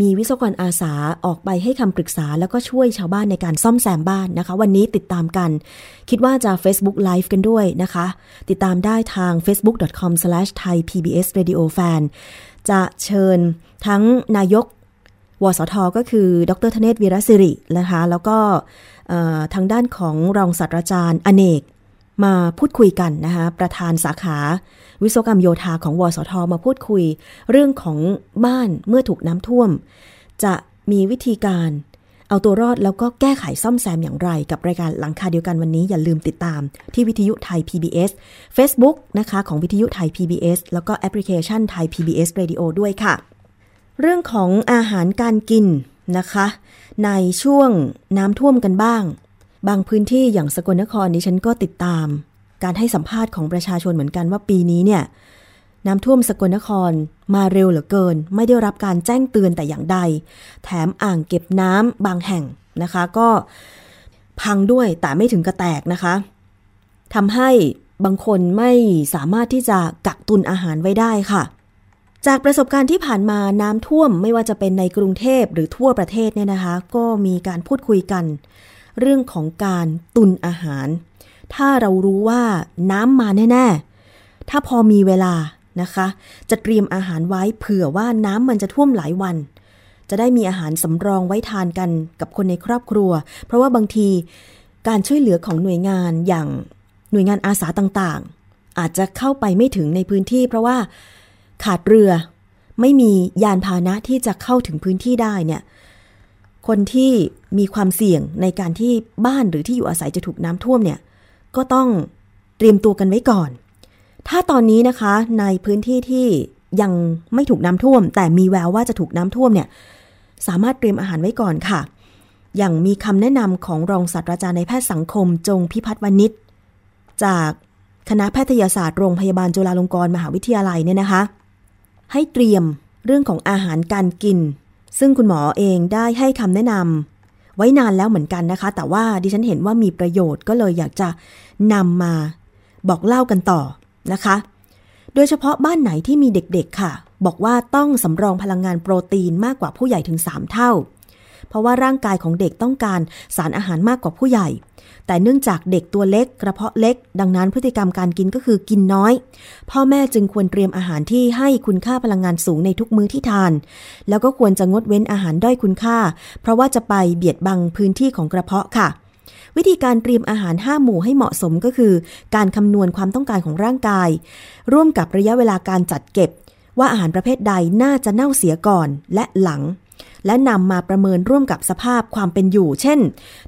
มีวิศวกรอาสาออกไปให้คำปรึกษาแล้วก็ช่วยชาวบ้านในการซ่อมแซมบ้านนะคะวันนี้ติดตามกันคิดว่าจะ Facebook Live กันด้วยนะคะติดตามได้ทาง เฟซบุ๊ก ดอท คอม สแลช ไทย พีบีเอส เรดิโอ แฟน จะเชิญทั้งนายกวสท.ก็คือดร.ธเนศ วีระศิรินะคะแล้วก็ทางด้านของรองศาสตราจารย์อเนกมาพูดคุยกันนะคะประธานสาขาวิศวกรรมโยธาของวสท.มาพูดคุยเรื่องของบ้านเมื่อถูกน้ำท่วมจะมีวิธีการเอาตัวรอดแล้วก็แก้ไขซ่อมแซมอย่างไรกับรายการหลังคาเดียวกันวันนี้อย่าลืมติดตามที่วิทยุไทย พี บี เอส Facebook นะคะของวิทยุไทย พี บี เอส แล้วก็แอปพลิเคชันไทย พี บี เอส Radio ด้วยค่ะเรื่องของอาหารการกินนะคะในช่วงน้ำท่วมกันบ้างบางพื้นที่อย่างสกลนครดิฉันก็ติดตามการให้สัมภาษณ์ของประชาชนเหมือนกันว่าปีนี้เนี่ยน้ำท่วมสกลนครมาเร็วเหลือเกินไม่ได้รับการแจ้งเตือนแต่อย่างใดแถมอ่างเก็บน้ำบางแห่งนะคะก็พังด้วยแต่ไม่ถึงกระแตกนะคะทำให้บางคนไม่สามารถที่จะกักตุนอาหารไว้ได้ค่ะจากประสบการณ์ที่ผ่านมาน้ำท่วมไม่ว่าจะเป็นในกรุงเทพหรือทั่วประเทศเนี่ยนะคะก็มีการพูดคุยกันเรื่องของการตุนอาหารถ้าเรารู้ว่าน้ำมาแน่ๆถ้าพอมีเวลานะคะจะเตรียมอาหารไว้เผื่อว่าน้ำมันจะท่วมหลายวันจะได้มีอาหารสำรองไว้ทานกันกับคนในครอบครัวเพราะว่าบางทีการช่วยเหลือของหน่วยงานอย่างหน่วยงานอาสาต่างๆอาจจะเข้าไปไม่ถึงในพื้นที่เพราะว่าขาดเรือไม่มียานพาหนะที่จะเข้าถึงพื้นที่ได้เนี่ยคนที่มีความเสี่ยงในการที่บ้านหรือที่อยู่อาศัยจะถูกน้ำท่วมเนี่ยก็ต้องเตรียมตัวกันไว้ก่อนถ้าตอนนี้นะคะในพื้นที่ที่ยังไม่ถูกน้ำท่วมแต่มีแววว่าจะถูกน้ำท่วมเนี่ยสามารถเตรียมอาหารไว้ก่อนค่ะอย่างมีคำแนะนำของรองศาสตราจารย์นายแพทย์สังคมจงพิพัฒน์วณิชจากคณะแพทยศาสตร์โรงพยาบาลจุฬาลงกรณ์มหาวิทยาลัยเนี่ยนะคะให้เตรียมเรื่องของอาหารการกินซึ่งคุณหมอเองได้ให้คำแนะนำไว้นานแล้วเหมือนกันนะคะแต่ว่าดิฉันเห็นว่ามีประโยชน์ก็เลยอยากจะนำมาบอกเล่ากันต่อนะคะโดยเฉพาะบ้านไหนที่มีเด็กๆค่ะบอกว่าต้องสำรองพลังงานโปรตีนมากกว่าผู้ใหญ่ถึงสามเท่า เพราะว่าร่างกายของเด็กต้องการสารอาหารมากกว่าผู้ใหญ่แต่เนื่องจากเด็กตัวเล็กกระเพาะเล็กดังนั้นพฤติกรรมการกินก็คือกินน้อยพ่อแม่จึงควรเตรียมอาหารที่ให้คุณค่าพลังงานสูงในทุกมื้อที่ทานแล้วก็ควรจะงดเว้นอาหารด้อยคุณค่าเพราะว่าจะไปเบียดบังพื้นที่ของกระเพาะค่ะวิธีการเตรียมอาหารห้าหมู่ให้เหมาะสมก็คือการคำนวณความต้องการของร่างกายร่วมกับระยะเวลาการจัดเก็บว่าอาหารประเภทใดน่าจะเน่าเสียก่อนและหลังและนำมาประเมินร่วมกับสภาพความเป็นอยู่เช่น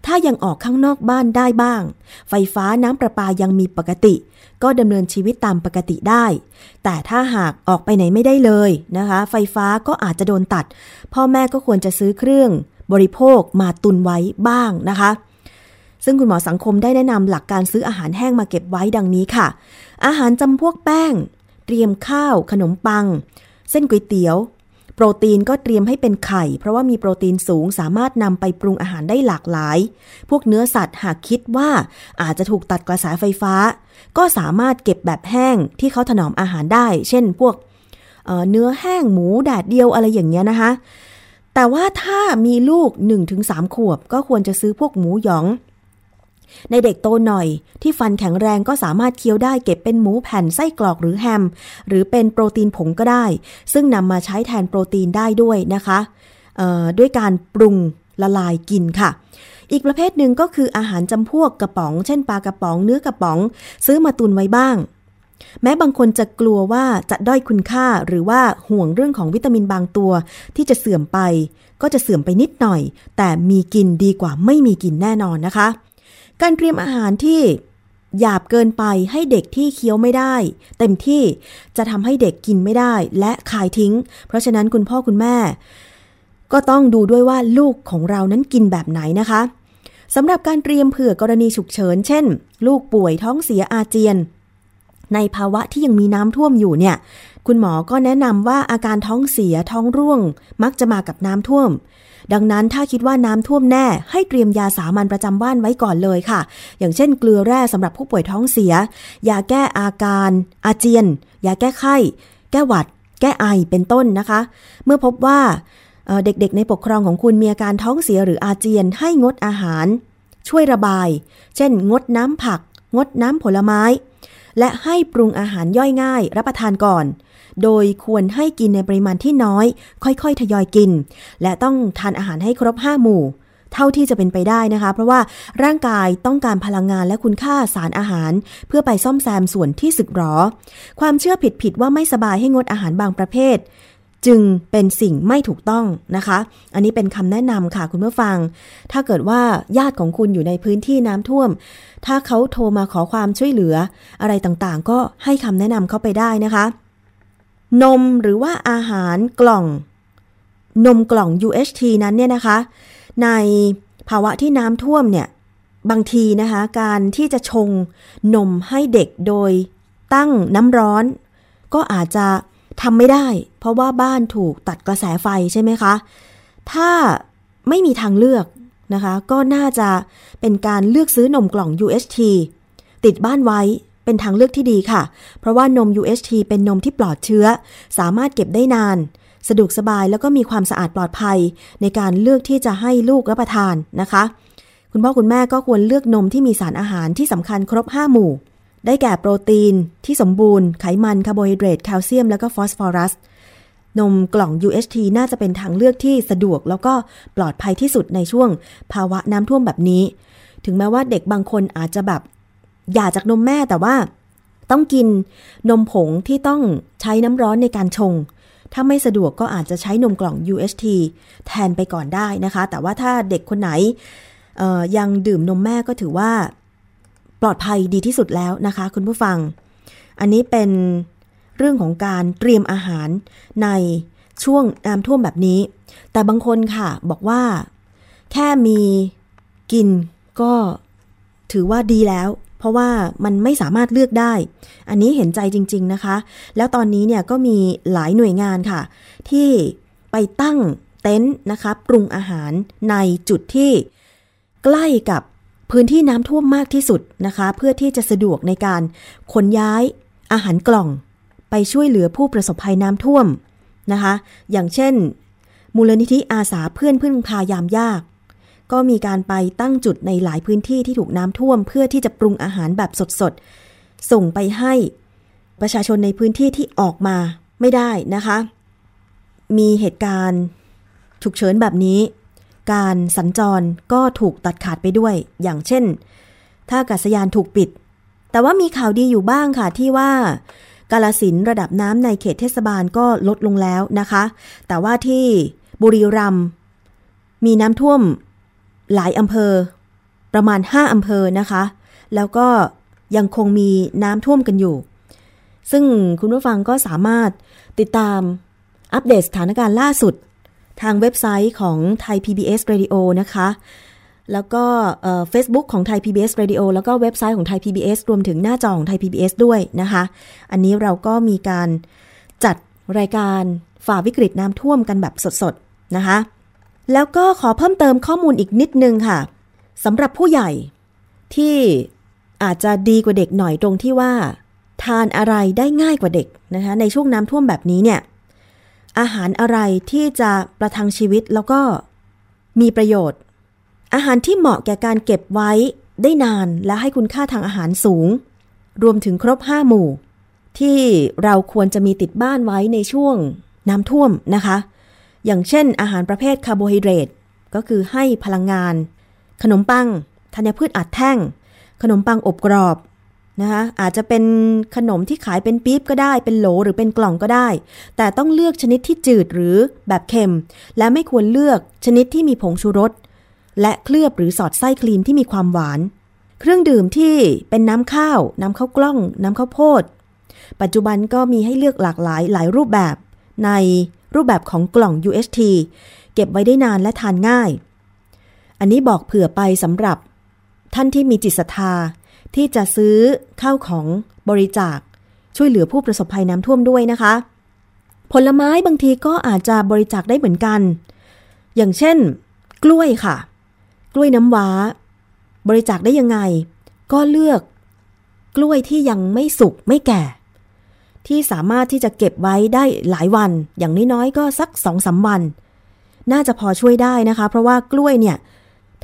ถ้ายังออกข้างนอกบ้านได้บ้างไฟฟ้าน้ำประปายังมีปกติก็ดำเนินชีวิตตามปกติได้แต่ถ้าหากออกไปไหนไม่ได้เลยนะคะไฟฟ้าก็อาจจะโดนตัดพ่อแม่ก็ควรจะซื้อเครื่องบริโภคมาตุนไว้บ้างนะคะซึ่งคุณหมอสังคมได้แนะนำหลักการซื้ออาหารแห้งมาเก็บไว้ดังนี้ค่ะอาหารจำพวกแป้งเตรียมข้าวขนมปังเส้นก๋วยเตี๋ยวโปรตีนก็เตรียมให้เป็นไข่เพราะว่ามีโปรตีนสูงสามารถนำไปปรุงอาหารได้หลากหลายพวกเนื้อสัตว์หากคิดว่าอาจจะถูกตัดกระแสไฟฟ้าก็สามารถเก็บแบบแห้งที่เขาถนอมอาหารได้เช่นพวก เอ่อ เนื้อแห้งหมูแดดเดียวอะไรอย่างเงี้ยนะคะแต่ว่าถ้ามีลูก หนึ่งถึงสาม ขวบก็ควรจะซื้อพวกหมูหยองในเด็กโตหน่อยที่ฟันแข็งแรงก็สามารถเคี้ยวได้เก็บเป็นหมูแผ่นไส้กรอกหรือแฮมหรือเป็นโปรตีนผงก็ได้ซึ่งนำมาใช้แทนโปรตีนได้ด้วยนะคะเอ่อด้วยการปรุงละลายกินค่ะอีกประเภทหนึ่งก็คืออาหารจำพวกกระป๋องเช่นปลากระป๋องเนื้อกระป๋องซื้อมาตุนไว้บ้างแม้บางคนจะกลัวว่าจะด้อยคุณค่าหรือว่าห่วงเรื่องของวิตามินบางตัวที่จะเสื่อมไปก็จะเสื่อมไปนิดหน่อยแต่มีกินดีกว่าไม่มีกินแน่นอนนะคะการเตรียมอาหารที่หยาบเกินไปให้เด็กที่เคี้ยวไม่ได้เต็มที่จะทำให้เด็กกินไม่ได้และคายทิ้งเพราะฉะนั้นคุณพ่อคุณแม่ก็ต้องดูด้วยว่าลูกของเรานั้นกินแบบไหนนะคะสำหรับการเตรียมเผื่อกรณีฉุกเฉินเช่นลูกป่วยท้องเสียอาเจียนในภาวะที่ยังมีน้ำท่วมอยู่เนี่ยคุณหมอก็แนะนำว่าอาการท้องเสียท้องร่วงมักจะมากับน้ำท่วมดังนั้นถ้าคิดว่าน้ำท่วมแน่ให้เตรียมยาสามัญประจำบ้านไว้ก่อนเลยค่ะอย่างเช่นเกลือแร่สำหรับผู้ป่วยท้องเสียยาแก้อาการอาเจียนยาแก้ไข้แก้หวัดแก้ไอเป็นต้นนะคะเมื่อพบว่าเอ่อเด็กๆในปกครองของคุณมีอาการท้องเสียหรืออาเจียนให้งดอาหารช่วยระบายเช่นงดน้ำผักงดน้ำผลไม้และให้ปรุงอาหารย่อยง่ายรับประทานก่อนโดยควรให้กินในปริมาณที่น้อยค่อยๆทยอยกินและต้องทานอาหารให้ครบห้าหมู่เท่าที่จะเป็นไปได้นะคะเพราะว่าร่างกายต้องการพลังงานและคุณค่าสารอาหารเพื่อไปซ่อมแซมส่วนที่สึกหรอความเชื่อผิดๆว่าไม่สบายให้งดอาหารบางประเภทจึงเป็นสิ่งไม่ถูกต้องนะคะอันนี้เป็นคำแนะนำค่ะคุณผู้ฟังถ้าเกิดว่าญาติของคุณอยู่ในพื้นที่น้ำท่วมถ้าเขาโทรมาขอความช่วยเหลืออะไรต่างๆก็ให้คำแนะนำเขาไปได้นะคะนมหรือว่าอาหารกล่องนมกล่อง ยู เอช ที นั้นเนี่ยนะคะในภาวะที่น้ำท่วมเนี่ยบางทีนะคะการที่จะชงนมให้เด็กโดยตั้งน้ำร้อนก็อาจจะทำไม่ได้เพราะว่าบ้านถูกตัดกระแสไฟใช่ไหมคะถ้าไม่มีทางเลือกนะคะก็น่าจะเป็นการเลือกซื้อนมกล่อง ยู เอช ที ติดบ้านไว้เป็นทางเลือกที่ดีค่ะเพราะว่านม ยู เอช ที เป็นนมที่ปลอดเชื้อสามารถเก็บได้นานสะดวกสบายแล้วก็มีความสะอาดปลอดภัยในการเลือกที่จะให้ลูกรับประทานนะคะคุณพ่อคุณแม่ก็ควรเลือกนมที่มีสารอาหารที่สำคัญครบห้าหมู่ได้แก่โปรตีนที่สมบูรณ์ไขมันคาร์โบไฮเดรตแคลเซียมแล้วก็ฟอสฟอรัสนมกล่อง ยู เอช ที น่าจะเป็นทางเลือกที่สะดวกแล้วก็ปลอดภัยที่สุดในช่วงภาวะน้ำท่วมแบบนี้ถึงแม้ว่าเด็กบางคนอาจจะแบบหย่าจากนมแม่แต่ว่าต้องกินนมผงที่ต้องใช้น้ำร้อนในการชงถ้าไม่สะดวกก็อาจจะใช้นมกล่อง ยู เอช ที แทนไปก่อนได้นะคะแต่ว่าถ้าเด็กคนไหนเอ่อยังดื่มนมแม่ก็ถือว่าปลอดภัยดีที่สุดแล้วนะคะคุณผู้ฟังอันนี้เป็นเรื่องของการเตรียมอาหารในช่วงน้ำท่วมแบบนี้แต่บางคนค่ะบอกว่าแค่มีกินก็ถือว่าดีแล้วเพราะว่ามันไม่สามารถเลือกได้อันนี้เห็นใจจริงๆนะคะแล้วตอนนี้เนี่ยก็มีหลายหน่วยงานค่ะที่ไปตั้งเต็นท์นะคะปรุงอาหารในจุดที่ใกล้กับพื้นที่น้ำท่วมมากที่สุดนะคะเพื่อที่จะสะดวกในการขนย้ายอาหารกล่องไปช่วยเหลือผู้ประสบภัยน้ำท่วมนะคะอย่างเช่น มูลนิธิอาสาเพื่อนพึ่งพายามยากก็มีการไปตั้งจุดในหลายพื้นที่ที่ถูกน้ำท่วมเพื่อที่จะปรุงอาหารแบบสดๆส่งไปให้ประชาชนในพื้นที่ที่ออกมาไม่ได้นะคะมีเหตุการณ์ฉุกเฉินแบบนี้การสัญจรก็ถูกตัดขาดไปด้วยอย่างเช่นท่าอากาศยานถูกปิดแต่ว่ามีข่าวดีอยู่บ้างค่ะที่ว่ากาฬสินธุ์ระดับน้ำในเขตเทศบาลก็ลดลงแล้วนะคะแต่ว่าที่บุรีรัมย์มีน้ำท่วมหลายอำเภอประมาณห้าอำเภอนะคะแล้วก็ยังคงมีน้ำท่วมกันอยู่ซึ่งคุณผู้ฟังก็สามารถติดตามอัปเดตสถานการณ์ล่าสุดทางเว็บไซต์ของไทย พี บี เอส Radio นะคะแล้วก็เอ่อ Facebook ของไทย พี บี เอส Radio แล้วก็เว็บไซต์ของไทย พี บี เอส รวมถึงหน้าจอของไทย พี บี เอส ด้วยนะคะอันนี้เราก็มีการจัดรายการฝ่าวิกฤตน้ำท่วมกันแบบสดๆนะคะแล้วก็ขอเพิ่มเติมข้อมูลอีกนิดนึงค่ะสำหรับผู้ใหญ่ที่อาจจะดีกว่าเด็กหน่อยตรงที่ว่าทานอะไรได้ง่ายกว่าเด็กนะคะในช่วงน้ำท่วมแบบนี้เนี่ยอาหารอะไรที่จะประทังชีวิตแล้วก็มีประโยชน์อาหารที่เหมาะแก่การเก็บไว้ได้นานและให้คุณค่าทางอาหารสูงรวมถึงครบห้าหมู่ที่เราควรจะมีติดบ้านไว้ในช่วงน้ำท่วมนะคะอย่างเช่นอาหารประเภทคาร์โบไฮเดรตก็คือให้พลังงานขนมปังธัญพืชอัดแท่งขนมปังอบกรอบนะคะอาจจะเป็นขนมที่ขายเป็นปี๊บก็ได้เป็นโหลหรือเป็นกล่องก็ได้แต่ต้องเลือกชนิดที่จืดหรือแบบเค็มและไม่ควรเลือกชนิดที่มีผงชูรสและเคลือบหรือสอดไส้ครีมที่มีความหวานเครื่องดื่มที่เป็นน้ำข้าวน้ำข้าวกล้องน้ำข้าวโพดปัจจุบันก็มีให้เลือกหลากหลายหลายรูปแบบในรูปแบบของกล่อง ยู เอช ที เก็บไว้ได้นานและทานง่ายอันนี้บอกเผื่อไปสำหรับท่านที่มีจิตศรัทธาที่จะซื้อข้าวของบริจาคช่วยเหลือผู้ประสบภัยน้ำท่วมด้วยนะคะผลไม้บางทีก็อาจจะบริจาคได้เหมือนกันอย่างเช่นกล้วยค่ะกล้วยน้ำว้าบริจาคได้ยังไงก็เลือกกล้วยที่ยังไม่สุกไม่แก่ที่สามารถที่จะเก็บไว้ได้หลายวันอย่างน้อยๆก็สัก สองถึงสาม วันน่าจะพอช่วยได้นะคะเพราะว่ากล้วยเนี่ย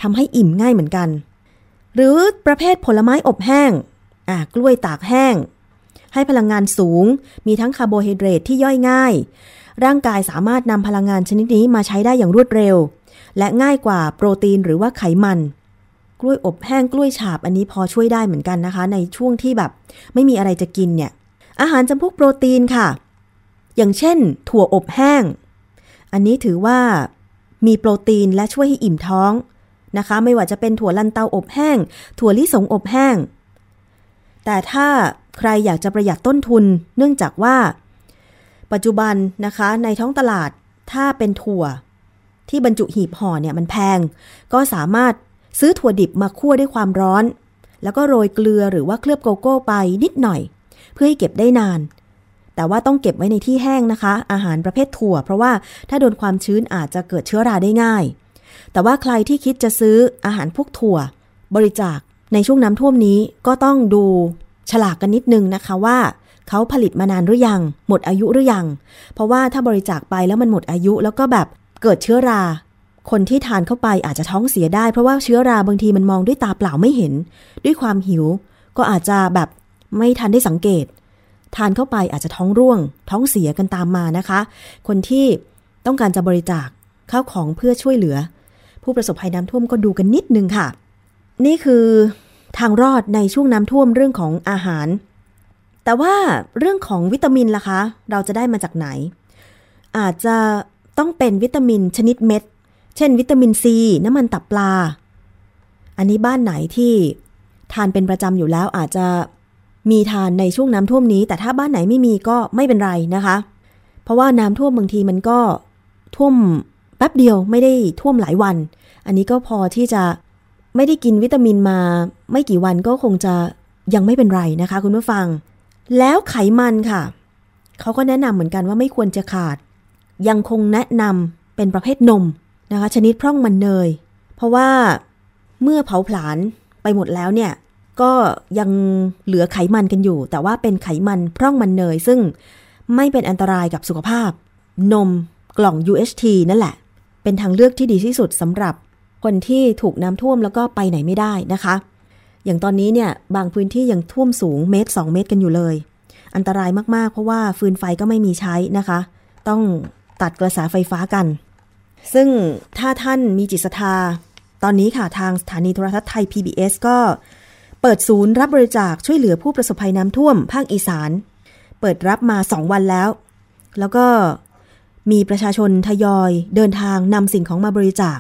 ทำให้อิ่มง่ายเหมือนกันหรือประเภทผลไม้อบแห้งอ่ะกล้วยตากแห้งให้พลังงานสูงมีทั้งคาร์โบไฮเดรตที่ย่อยง่ายร่างกายสามารถนำพลังงานชนิดนี้มาใช้ได้อย่างรวดเร็วและง่ายกว่าโปรตีนหรือว่าไขมันกล้วยอบแห้งกล้วยฉาบอันนี้พอช่วยได้เหมือนกันนะคะในช่วงที่แบบไม่มีอะไรจะกินเนี่ยอาหารจำพวกโปรตีนค่ะอย่างเช่นถั่วอบแห้งอันนี้ถือว่ามีโปรตีนและช่วยให้อิ่มท้องนะคะไม่ว่าจะเป็นถั่วลันเตาอบแห้งถั่วลิสงอบแห้งแต่ถ้าใครอยากจะประหยัดต้นทุนเนื่องจากว่าปัจจุบันนะคะในท้องตลาดถ้าเป็นถั่วที่บรรจุหีบห่อเนี่ยมันแพงก็สามารถซื้อถั่วดิบมาคั่วด้วยความร้อนแล้วก็โรยเกลือหรือว่าเคลือบโกโก้ไปนิดหน่อยเพื่อให้เก็บได้นานแต่ว่าต้องเก็บไว้ในที่แห้งนะคะอาหารประเภทถั่วเพราะว่าถ้าโดนความชื้นอาจจะเกิดเชื้อราได้ง่ายแต่ว่าใครที่คิดจะซื้ออาหารพวกถั่วบริจาคในช่วงน้ำท่วมนี้ก็ต้องดูฉลากกันนิดนึงนะคะว่าเขาผลิตมานานหรือยังหมดอายุหรือยังเพราะว่าถ้าบริจาคไปแล้วมันหมดอายุแล้วก็แบบเกิดเชื้อราคนที่ทานเข้าไปอาจจะท้องเสียได้เพราะว่าเชื้อราบางทีมันมองด้วยตาเปล่าไม่เห็นด้วยความหิวก็อาจจะแบบไม่ทันได้สังเกตทานเข้าไปอาจจะท้องร่วงท้องเสียกันตามมานะคะคนที่ต้องการจะบริจาคข้าวของเพื่อช่วยเหลือผู้ประสบภัยน้ำท่วมก็ดูกันนิดนึงค่ะนี่คือทางรอดในช่วงน้ำท่วมเรื่องของอาหารแต่ว่าเรื่องของวิตามินล่ะคะเราจะได้มาจากไหนอาจจะต้องเป็นวิตามินชนิดเม็ดเช่นวิตามินซีน้ำมันตับปลาอันนี้บ้านไหนที่ทานเป็นประจำอยู่แล้วอาจจะมีทานในช่วงน้ำท่วมนี้แต่ถ้าบ้านไหนไม่มีก็ไม่เป็นไรนะคะเพราะว่าน้ำท่วมบางทีมันก็ท่วมแป๊บเดียวไม่ได้ท่วมหลายวันอันนี้ก็พอที่จะไม่ได้กินวิตามินมาไม่กี่วันก็คงจะยังไม่เป็นไรนะคะคุณผู้ฟังแล้วไขมันค่ะเขาก็แนะนำเหมือนกันว่าไม่ควรจะขาดยังคงแนะนำเป็นประเภทนมนะคะชนิดพร่องมันเนยเพราะว่าเมื่อเผาผลาญไปหมดแล้วเนี่ยก็ยังเหลือไขมันกันอยู่แต่ว่าเป็นไขมันพร่องมันเนยซึ่งไม่เป็นอันตรายกับสุขภาพนม กล่อง ยู เอช ที นั่นแหละเป็นทางเลือกที่ดีที่สุดสำหรับคนที่ถูกน้ำท่วมแล้วก็ไปไหนไม่ได้นะคะอย่างตอนนี้เนี่ยบางพื้นที่ยังท่วมสูงเมตรสองเมตรกันอยู่เลยอันตรายมากๆเพราะว่าฟืนไฟก็ไม่มีใช้นะคะต้องตัดกระแสไฟฟ้ากันซึ่งถ้าท่านมีจิตศรัทธาตอนนี้ค่ะทางสถานีโทรทัศน์ไทย พี บี เอส ก็เปิดศูนย์รับบริจาคช่วยเหลือผู้ประสบภัยน้ำท่วมภาคอีสานเปิดรับมาสองวันแล้วแล้วก็มีประชาชนทยอยเดินทางนำสิ่งของมาบริจาค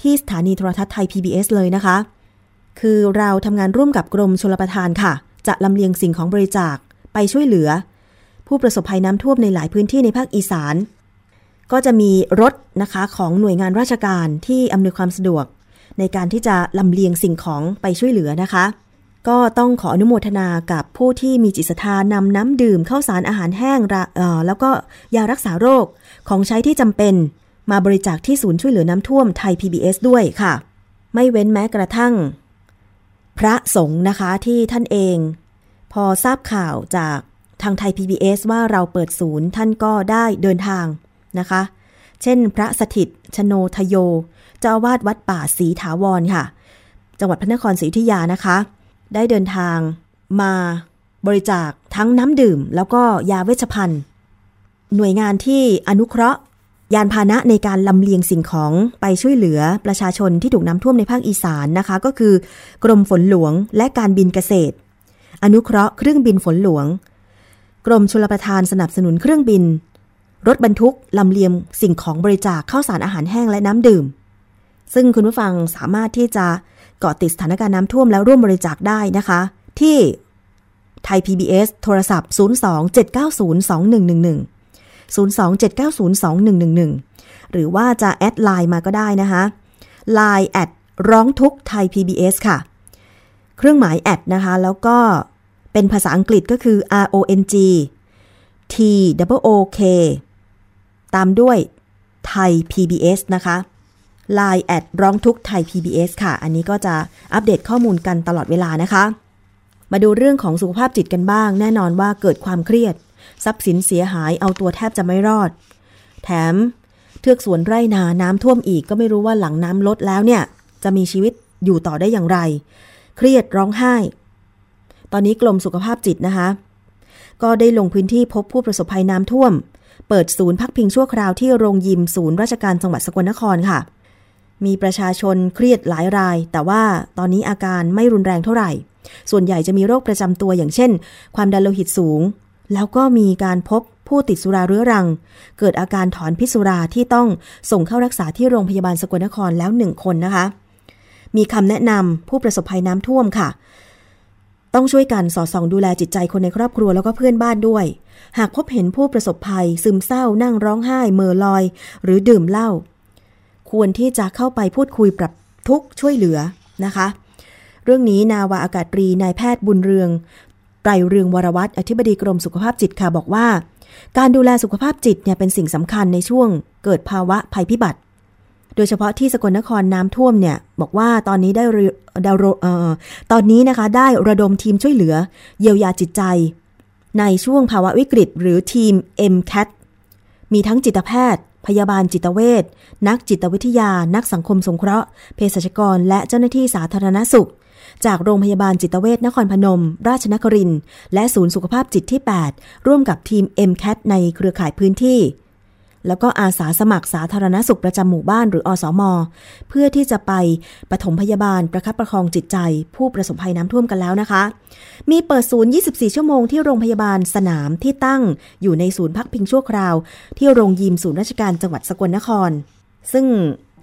ที่สถานีโทรทัศน์ไทย พี บี เอส เลยนะคะคือเราทำงานร่วมกับกรมชลประทานค่ะจะลำเลียงสิ่งของบริจาคไปช่วยเหลือผู้ประสบภัยน้ำท่วมในหลายพื้นที่ในภาคอีสานก็จะมีรถนะคะของหน่วยงานราชการที่อำนวยความสะดวกในการที่จะลำเลียงสิ่งของไปช่วยเหลือนะคะก็ต้องขออนุโมทนากับผู้ที่มีจิตศรัทธานำน้ำดื่มข้าวสารอาหารแห้งแล้วก็ยารักษาโรคของใช้ที่จำเป็นมาบริจาคที่ศูนย์ช่วยเหลือน้ำท่วมไทย พี บี เอส ด้วยค่ะไม่เว้นแม้กระทั่งพระสงฆ์นะคะที่ท่านเองพอทราบข่าวจากทางไทย พี บี เอส ว่าเราเปิดศูนย์ท่านก็ได้เดินทางนะคะเช่นพระสถิตชโนทโยเจ้าอาวาสวัดป่าศรีถาวรค่ะจังหวัดพระนครศรีอยุธยานะคะได้เดินทางมาบริจาคทั้งน้ำดื่มแล้วก็ยาเวชภัณฑ์หน่วยงานที่อนุเคราะห์ยานพาหนะในการลำเลียงสิ่งของไปช่วยเหลือประชาชนที่ถูกน้ำท่วมในภาคอีสานนะคะก็คือกรมฝนหลวงและการบินเกษตรอนุเคราะห์เครื่องบินฝนหลวงกรมชลประทานสนับสนุนเครื่องบินรถบรรทุกลำเลียงสิ่งของบริจาคข้าวสารอาหารแห้งและน้ำดื่มซึ่งคุณผู้ฟังสามารถที่จะเกาะติดสถานการณ์น้ำท่วมแล้วร่วมบริจาคได้นะคะที่ไทย พี บี เอส โทรศัพท์ศูนย์ สอง เจ็ด เก้า ศูนย์ สอง หนึ่ง หนึ่ง หนึ่ง ศูนย์ สอง เจ็ด เก้า ศูนย์ สอง หนึ่ง หนึ่ง หนึ่ง หรือว่าจะแอดไลน์มาก็ได้นะคะ ไลน์ แอด ร้องทุกข์ไทย พี บี เอส ค่ะเครื่องหมายแอดนะคะแล้วก็เป็นภาษาอังกฤษก็คือ อาร์ โอ เอ็น จี ที โอ โอ เค ตามด้วยไทย พี บี เอส นะคะ ไลน์ แอดร้องทุกข์ไทย พี บี เอส ค่ะอันนี้ก็จะอัปเดตข้อมูลกันตลอดเวลานะคะมาดูเรื่องของสุขภาพจิตกันบ้างแน่นอนว่าเกิดความเครียดทรัพย์สินเสียหายเอาตัวแทบจะไม่รอดแถมเทือกสวนไร่นาน้ำท่วมอีกก็ไม่รู้ว่าหลังน้ำลดแล้วเนี่ยจะมีชีวิตอยู่ต่อได้อย่างไรเครียดร้องไห้ตอนนี้กรมสุขภาพจิตนะคะก็ได้ลงพื้นที่พบผู้ประสบภัยน้ำท่วมเปิดศูนย์พักพิงชั่วคราวที่โรงยิมศูนย์ราชการจังหวัดสกลนครค่ะมีประชาชนเครียดหลายรายแต่ว่าตอนนี้อาการไม่รุนแรงเท่าไหร่ส่วนใหญ่จะมีโรคประจำตัวอย่างเช่นความดันโลหิตสูงแล้วก็มีการพบผู้ติดสุราเรื้อรังเกิดอาการถอนพิษสุราที่ต้องส่งเข้ารักษาที่โรงพยาบาลสกลนครแล้วหนึ่งคนนะคะมีคำแนะนำผู้ประสบภัยน้ำท่วมค่ะต้องช่วยกันสอดส่องดูแลจิตใจคนในครอบครัวแล้วก็เพื่อนบ้านด้วยหากพบเห็นผู้ประสบภัยซึมเศร้านั่งร้องไห้เม่อลอยหรือดื่มเหล้าควรที่จะเข้าไปพูดคุยปรับทุกข์ช่วยเหลือนะคะเรื่องนี้นาวาอากาศตรีนายแพทย์บุญเรืองไตรเรืองวรวัฒน์อธิบดีกรมสุขภาพจิตค่ะบอกว่าการดูแลสุขภาพจิตเนี่ยเป็นสิ่งสำคัญในช่วงเกิดภาวะภัยพิบัติโดยเฉพาะที่สกลนครน้ำท่วมเนี่ยบอกว่าตอนนี้ได้ดาวเอ่อตอนนี้นะคะได้ระดมทีมช่วยเหลือเยียวยาจิตใจในช่วงภาวะวิกฤตหรือทีม เอ็ม แคท มีทั้งจิตแพทย์พยาบาลจิตเวชนักจิตวิทยานักสังคมสงเคราะห์เภสัชกรและเจ้าหน้าที่สาธารณสุขจากโรงพยาบาลจิตเวชนครพนมราชนครินทร์และศูนย์สุขภาพจิตที่แปดร่วมกับทีม เอ็ม แคท ในเครือข่ายพื้นที่แล้วก็อาสาสมัครสาธารณสุขประจำหมู่บ้านหรืออสม.เพื่อที่จะไปปฐมพยาบาลประคับประคองจิตใจผู้ประสบภัยน้ำท่วมกันแล้วนะคะมีเปิดศูนย์ยี่สิบสี่ชั่วโมงที่โรงพยาบาลสนามที่ตั้งอยู่ในศูนย์พักพิงชั่วคราวที่โรงยิมศูนย์ราชการจังหวัดสกลนครซึ่ง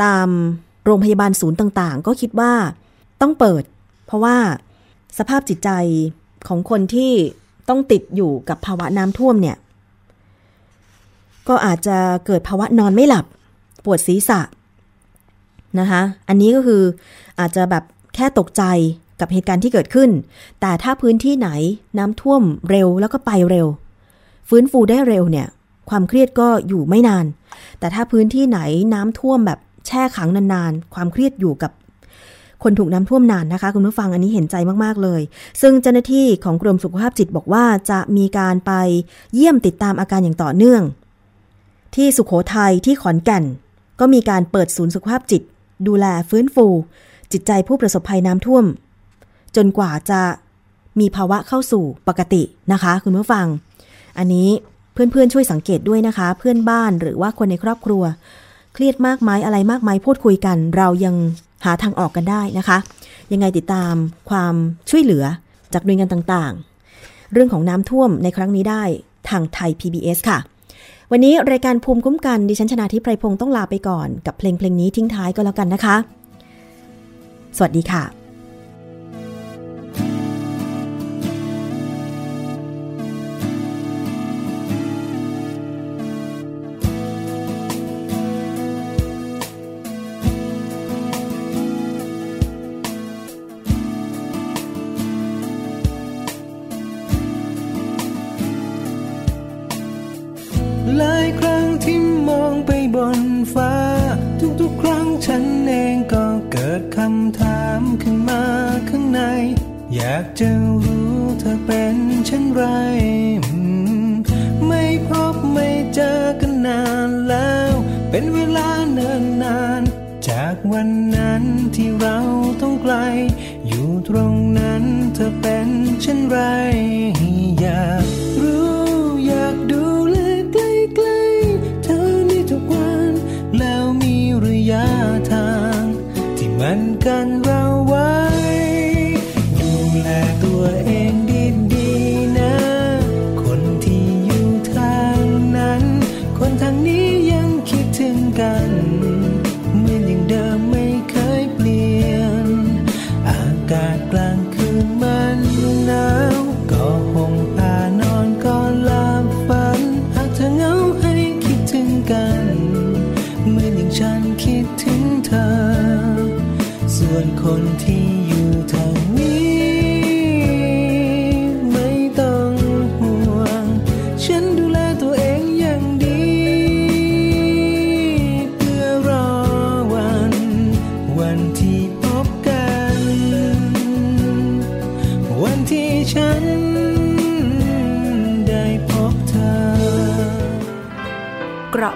ตามโรงพยาบาลศูนย์ต่างๆก็คิดว่าต้องเปิดเพราะว่าสภาพจิตใจของคนที่ต้องติดอยู่กับภาวะน้ำท่วมเนี่ยก็อาจจะเกิดภาวะนอนไม่หลับปวดศีรษะนะคะอันนี้ก็คืออาจจะแบบแค่ตกใจกับเหตุการณ์ที่เกิดขึ้นแต่ถ้าพื้นที่ไหนน้ำท่วมเร็วแล้วก็ไปเร็วฟื้นฟูได้เร็วเนี่ยความเครียดก็อยู่ไม่นานแต่ถ้าพื้นที่ไหนน้ำท่วมแบบแช่ขังนานๆความเครียดอยู่กับคนถูกน้ำท่วมนานนะคะคุณผู้ฟังอันนี้เห็นใจมากๆเลยซึ่งเจ้าหน้าที่ของกรมสุขภาพจิตบอกว่าจะมีการไปเยี่ยมติดตามอาการอย่างต่อเนื่อง ที่สุโขทัยที่ขอนแก่นก็มีการเปิดศูนย์สุขภาพจิตดูแลฟื้นฟูจิตใจผู้ประสบภัยน้ำท่วมจนกว่าจะมีภาวะเข้าสู่ปกตินะคะคุณผู้ฟังอันนี้เพื่อนๆช่วยสังเกตด้วยนะคะเพื่อนบ้านหรือว่าคนในครอบครัวเครียดมากไหมอะไรมากไหมพูดคุยกันเรายังหาทางออกกันได้นะคะยังไงติดตามความช่วยเหลือจากหน่วยงานต่างๆเรื่องของน้ำท่วมในครั้งนี้ได้ทางไทย พี บี เอส ค่ะวันนี้รายการภูมิคุ้มกันดิฉันชนาธิปไพรพงศ์ต้องลาไปก่อนกับเพลงเพลงนี้ทิ้งท้ายก็แล้วกันนะคะสวัสดีค่ะจะรู้เธอเป็นเช่นไรไม่พบไม่เจอกันนานแล้วเป็นเวลาเนิ่นนานจากวันนั้นที่เราต้องไกลอยู่ตรงนั้นเธอเป็นเช่นไรอยากรู้อยากดูแลใกล้ๆเธอในทุกวันแล้วมีระยะทางที่มันกันเราไว้คนที่อยู่ทางนี้ไม่ต้องห่วงฉันดูแลตัวเองอย่างดีเพื่อรอวันวันที่พบกันวันที่ฉันได้พบเธอเกราะ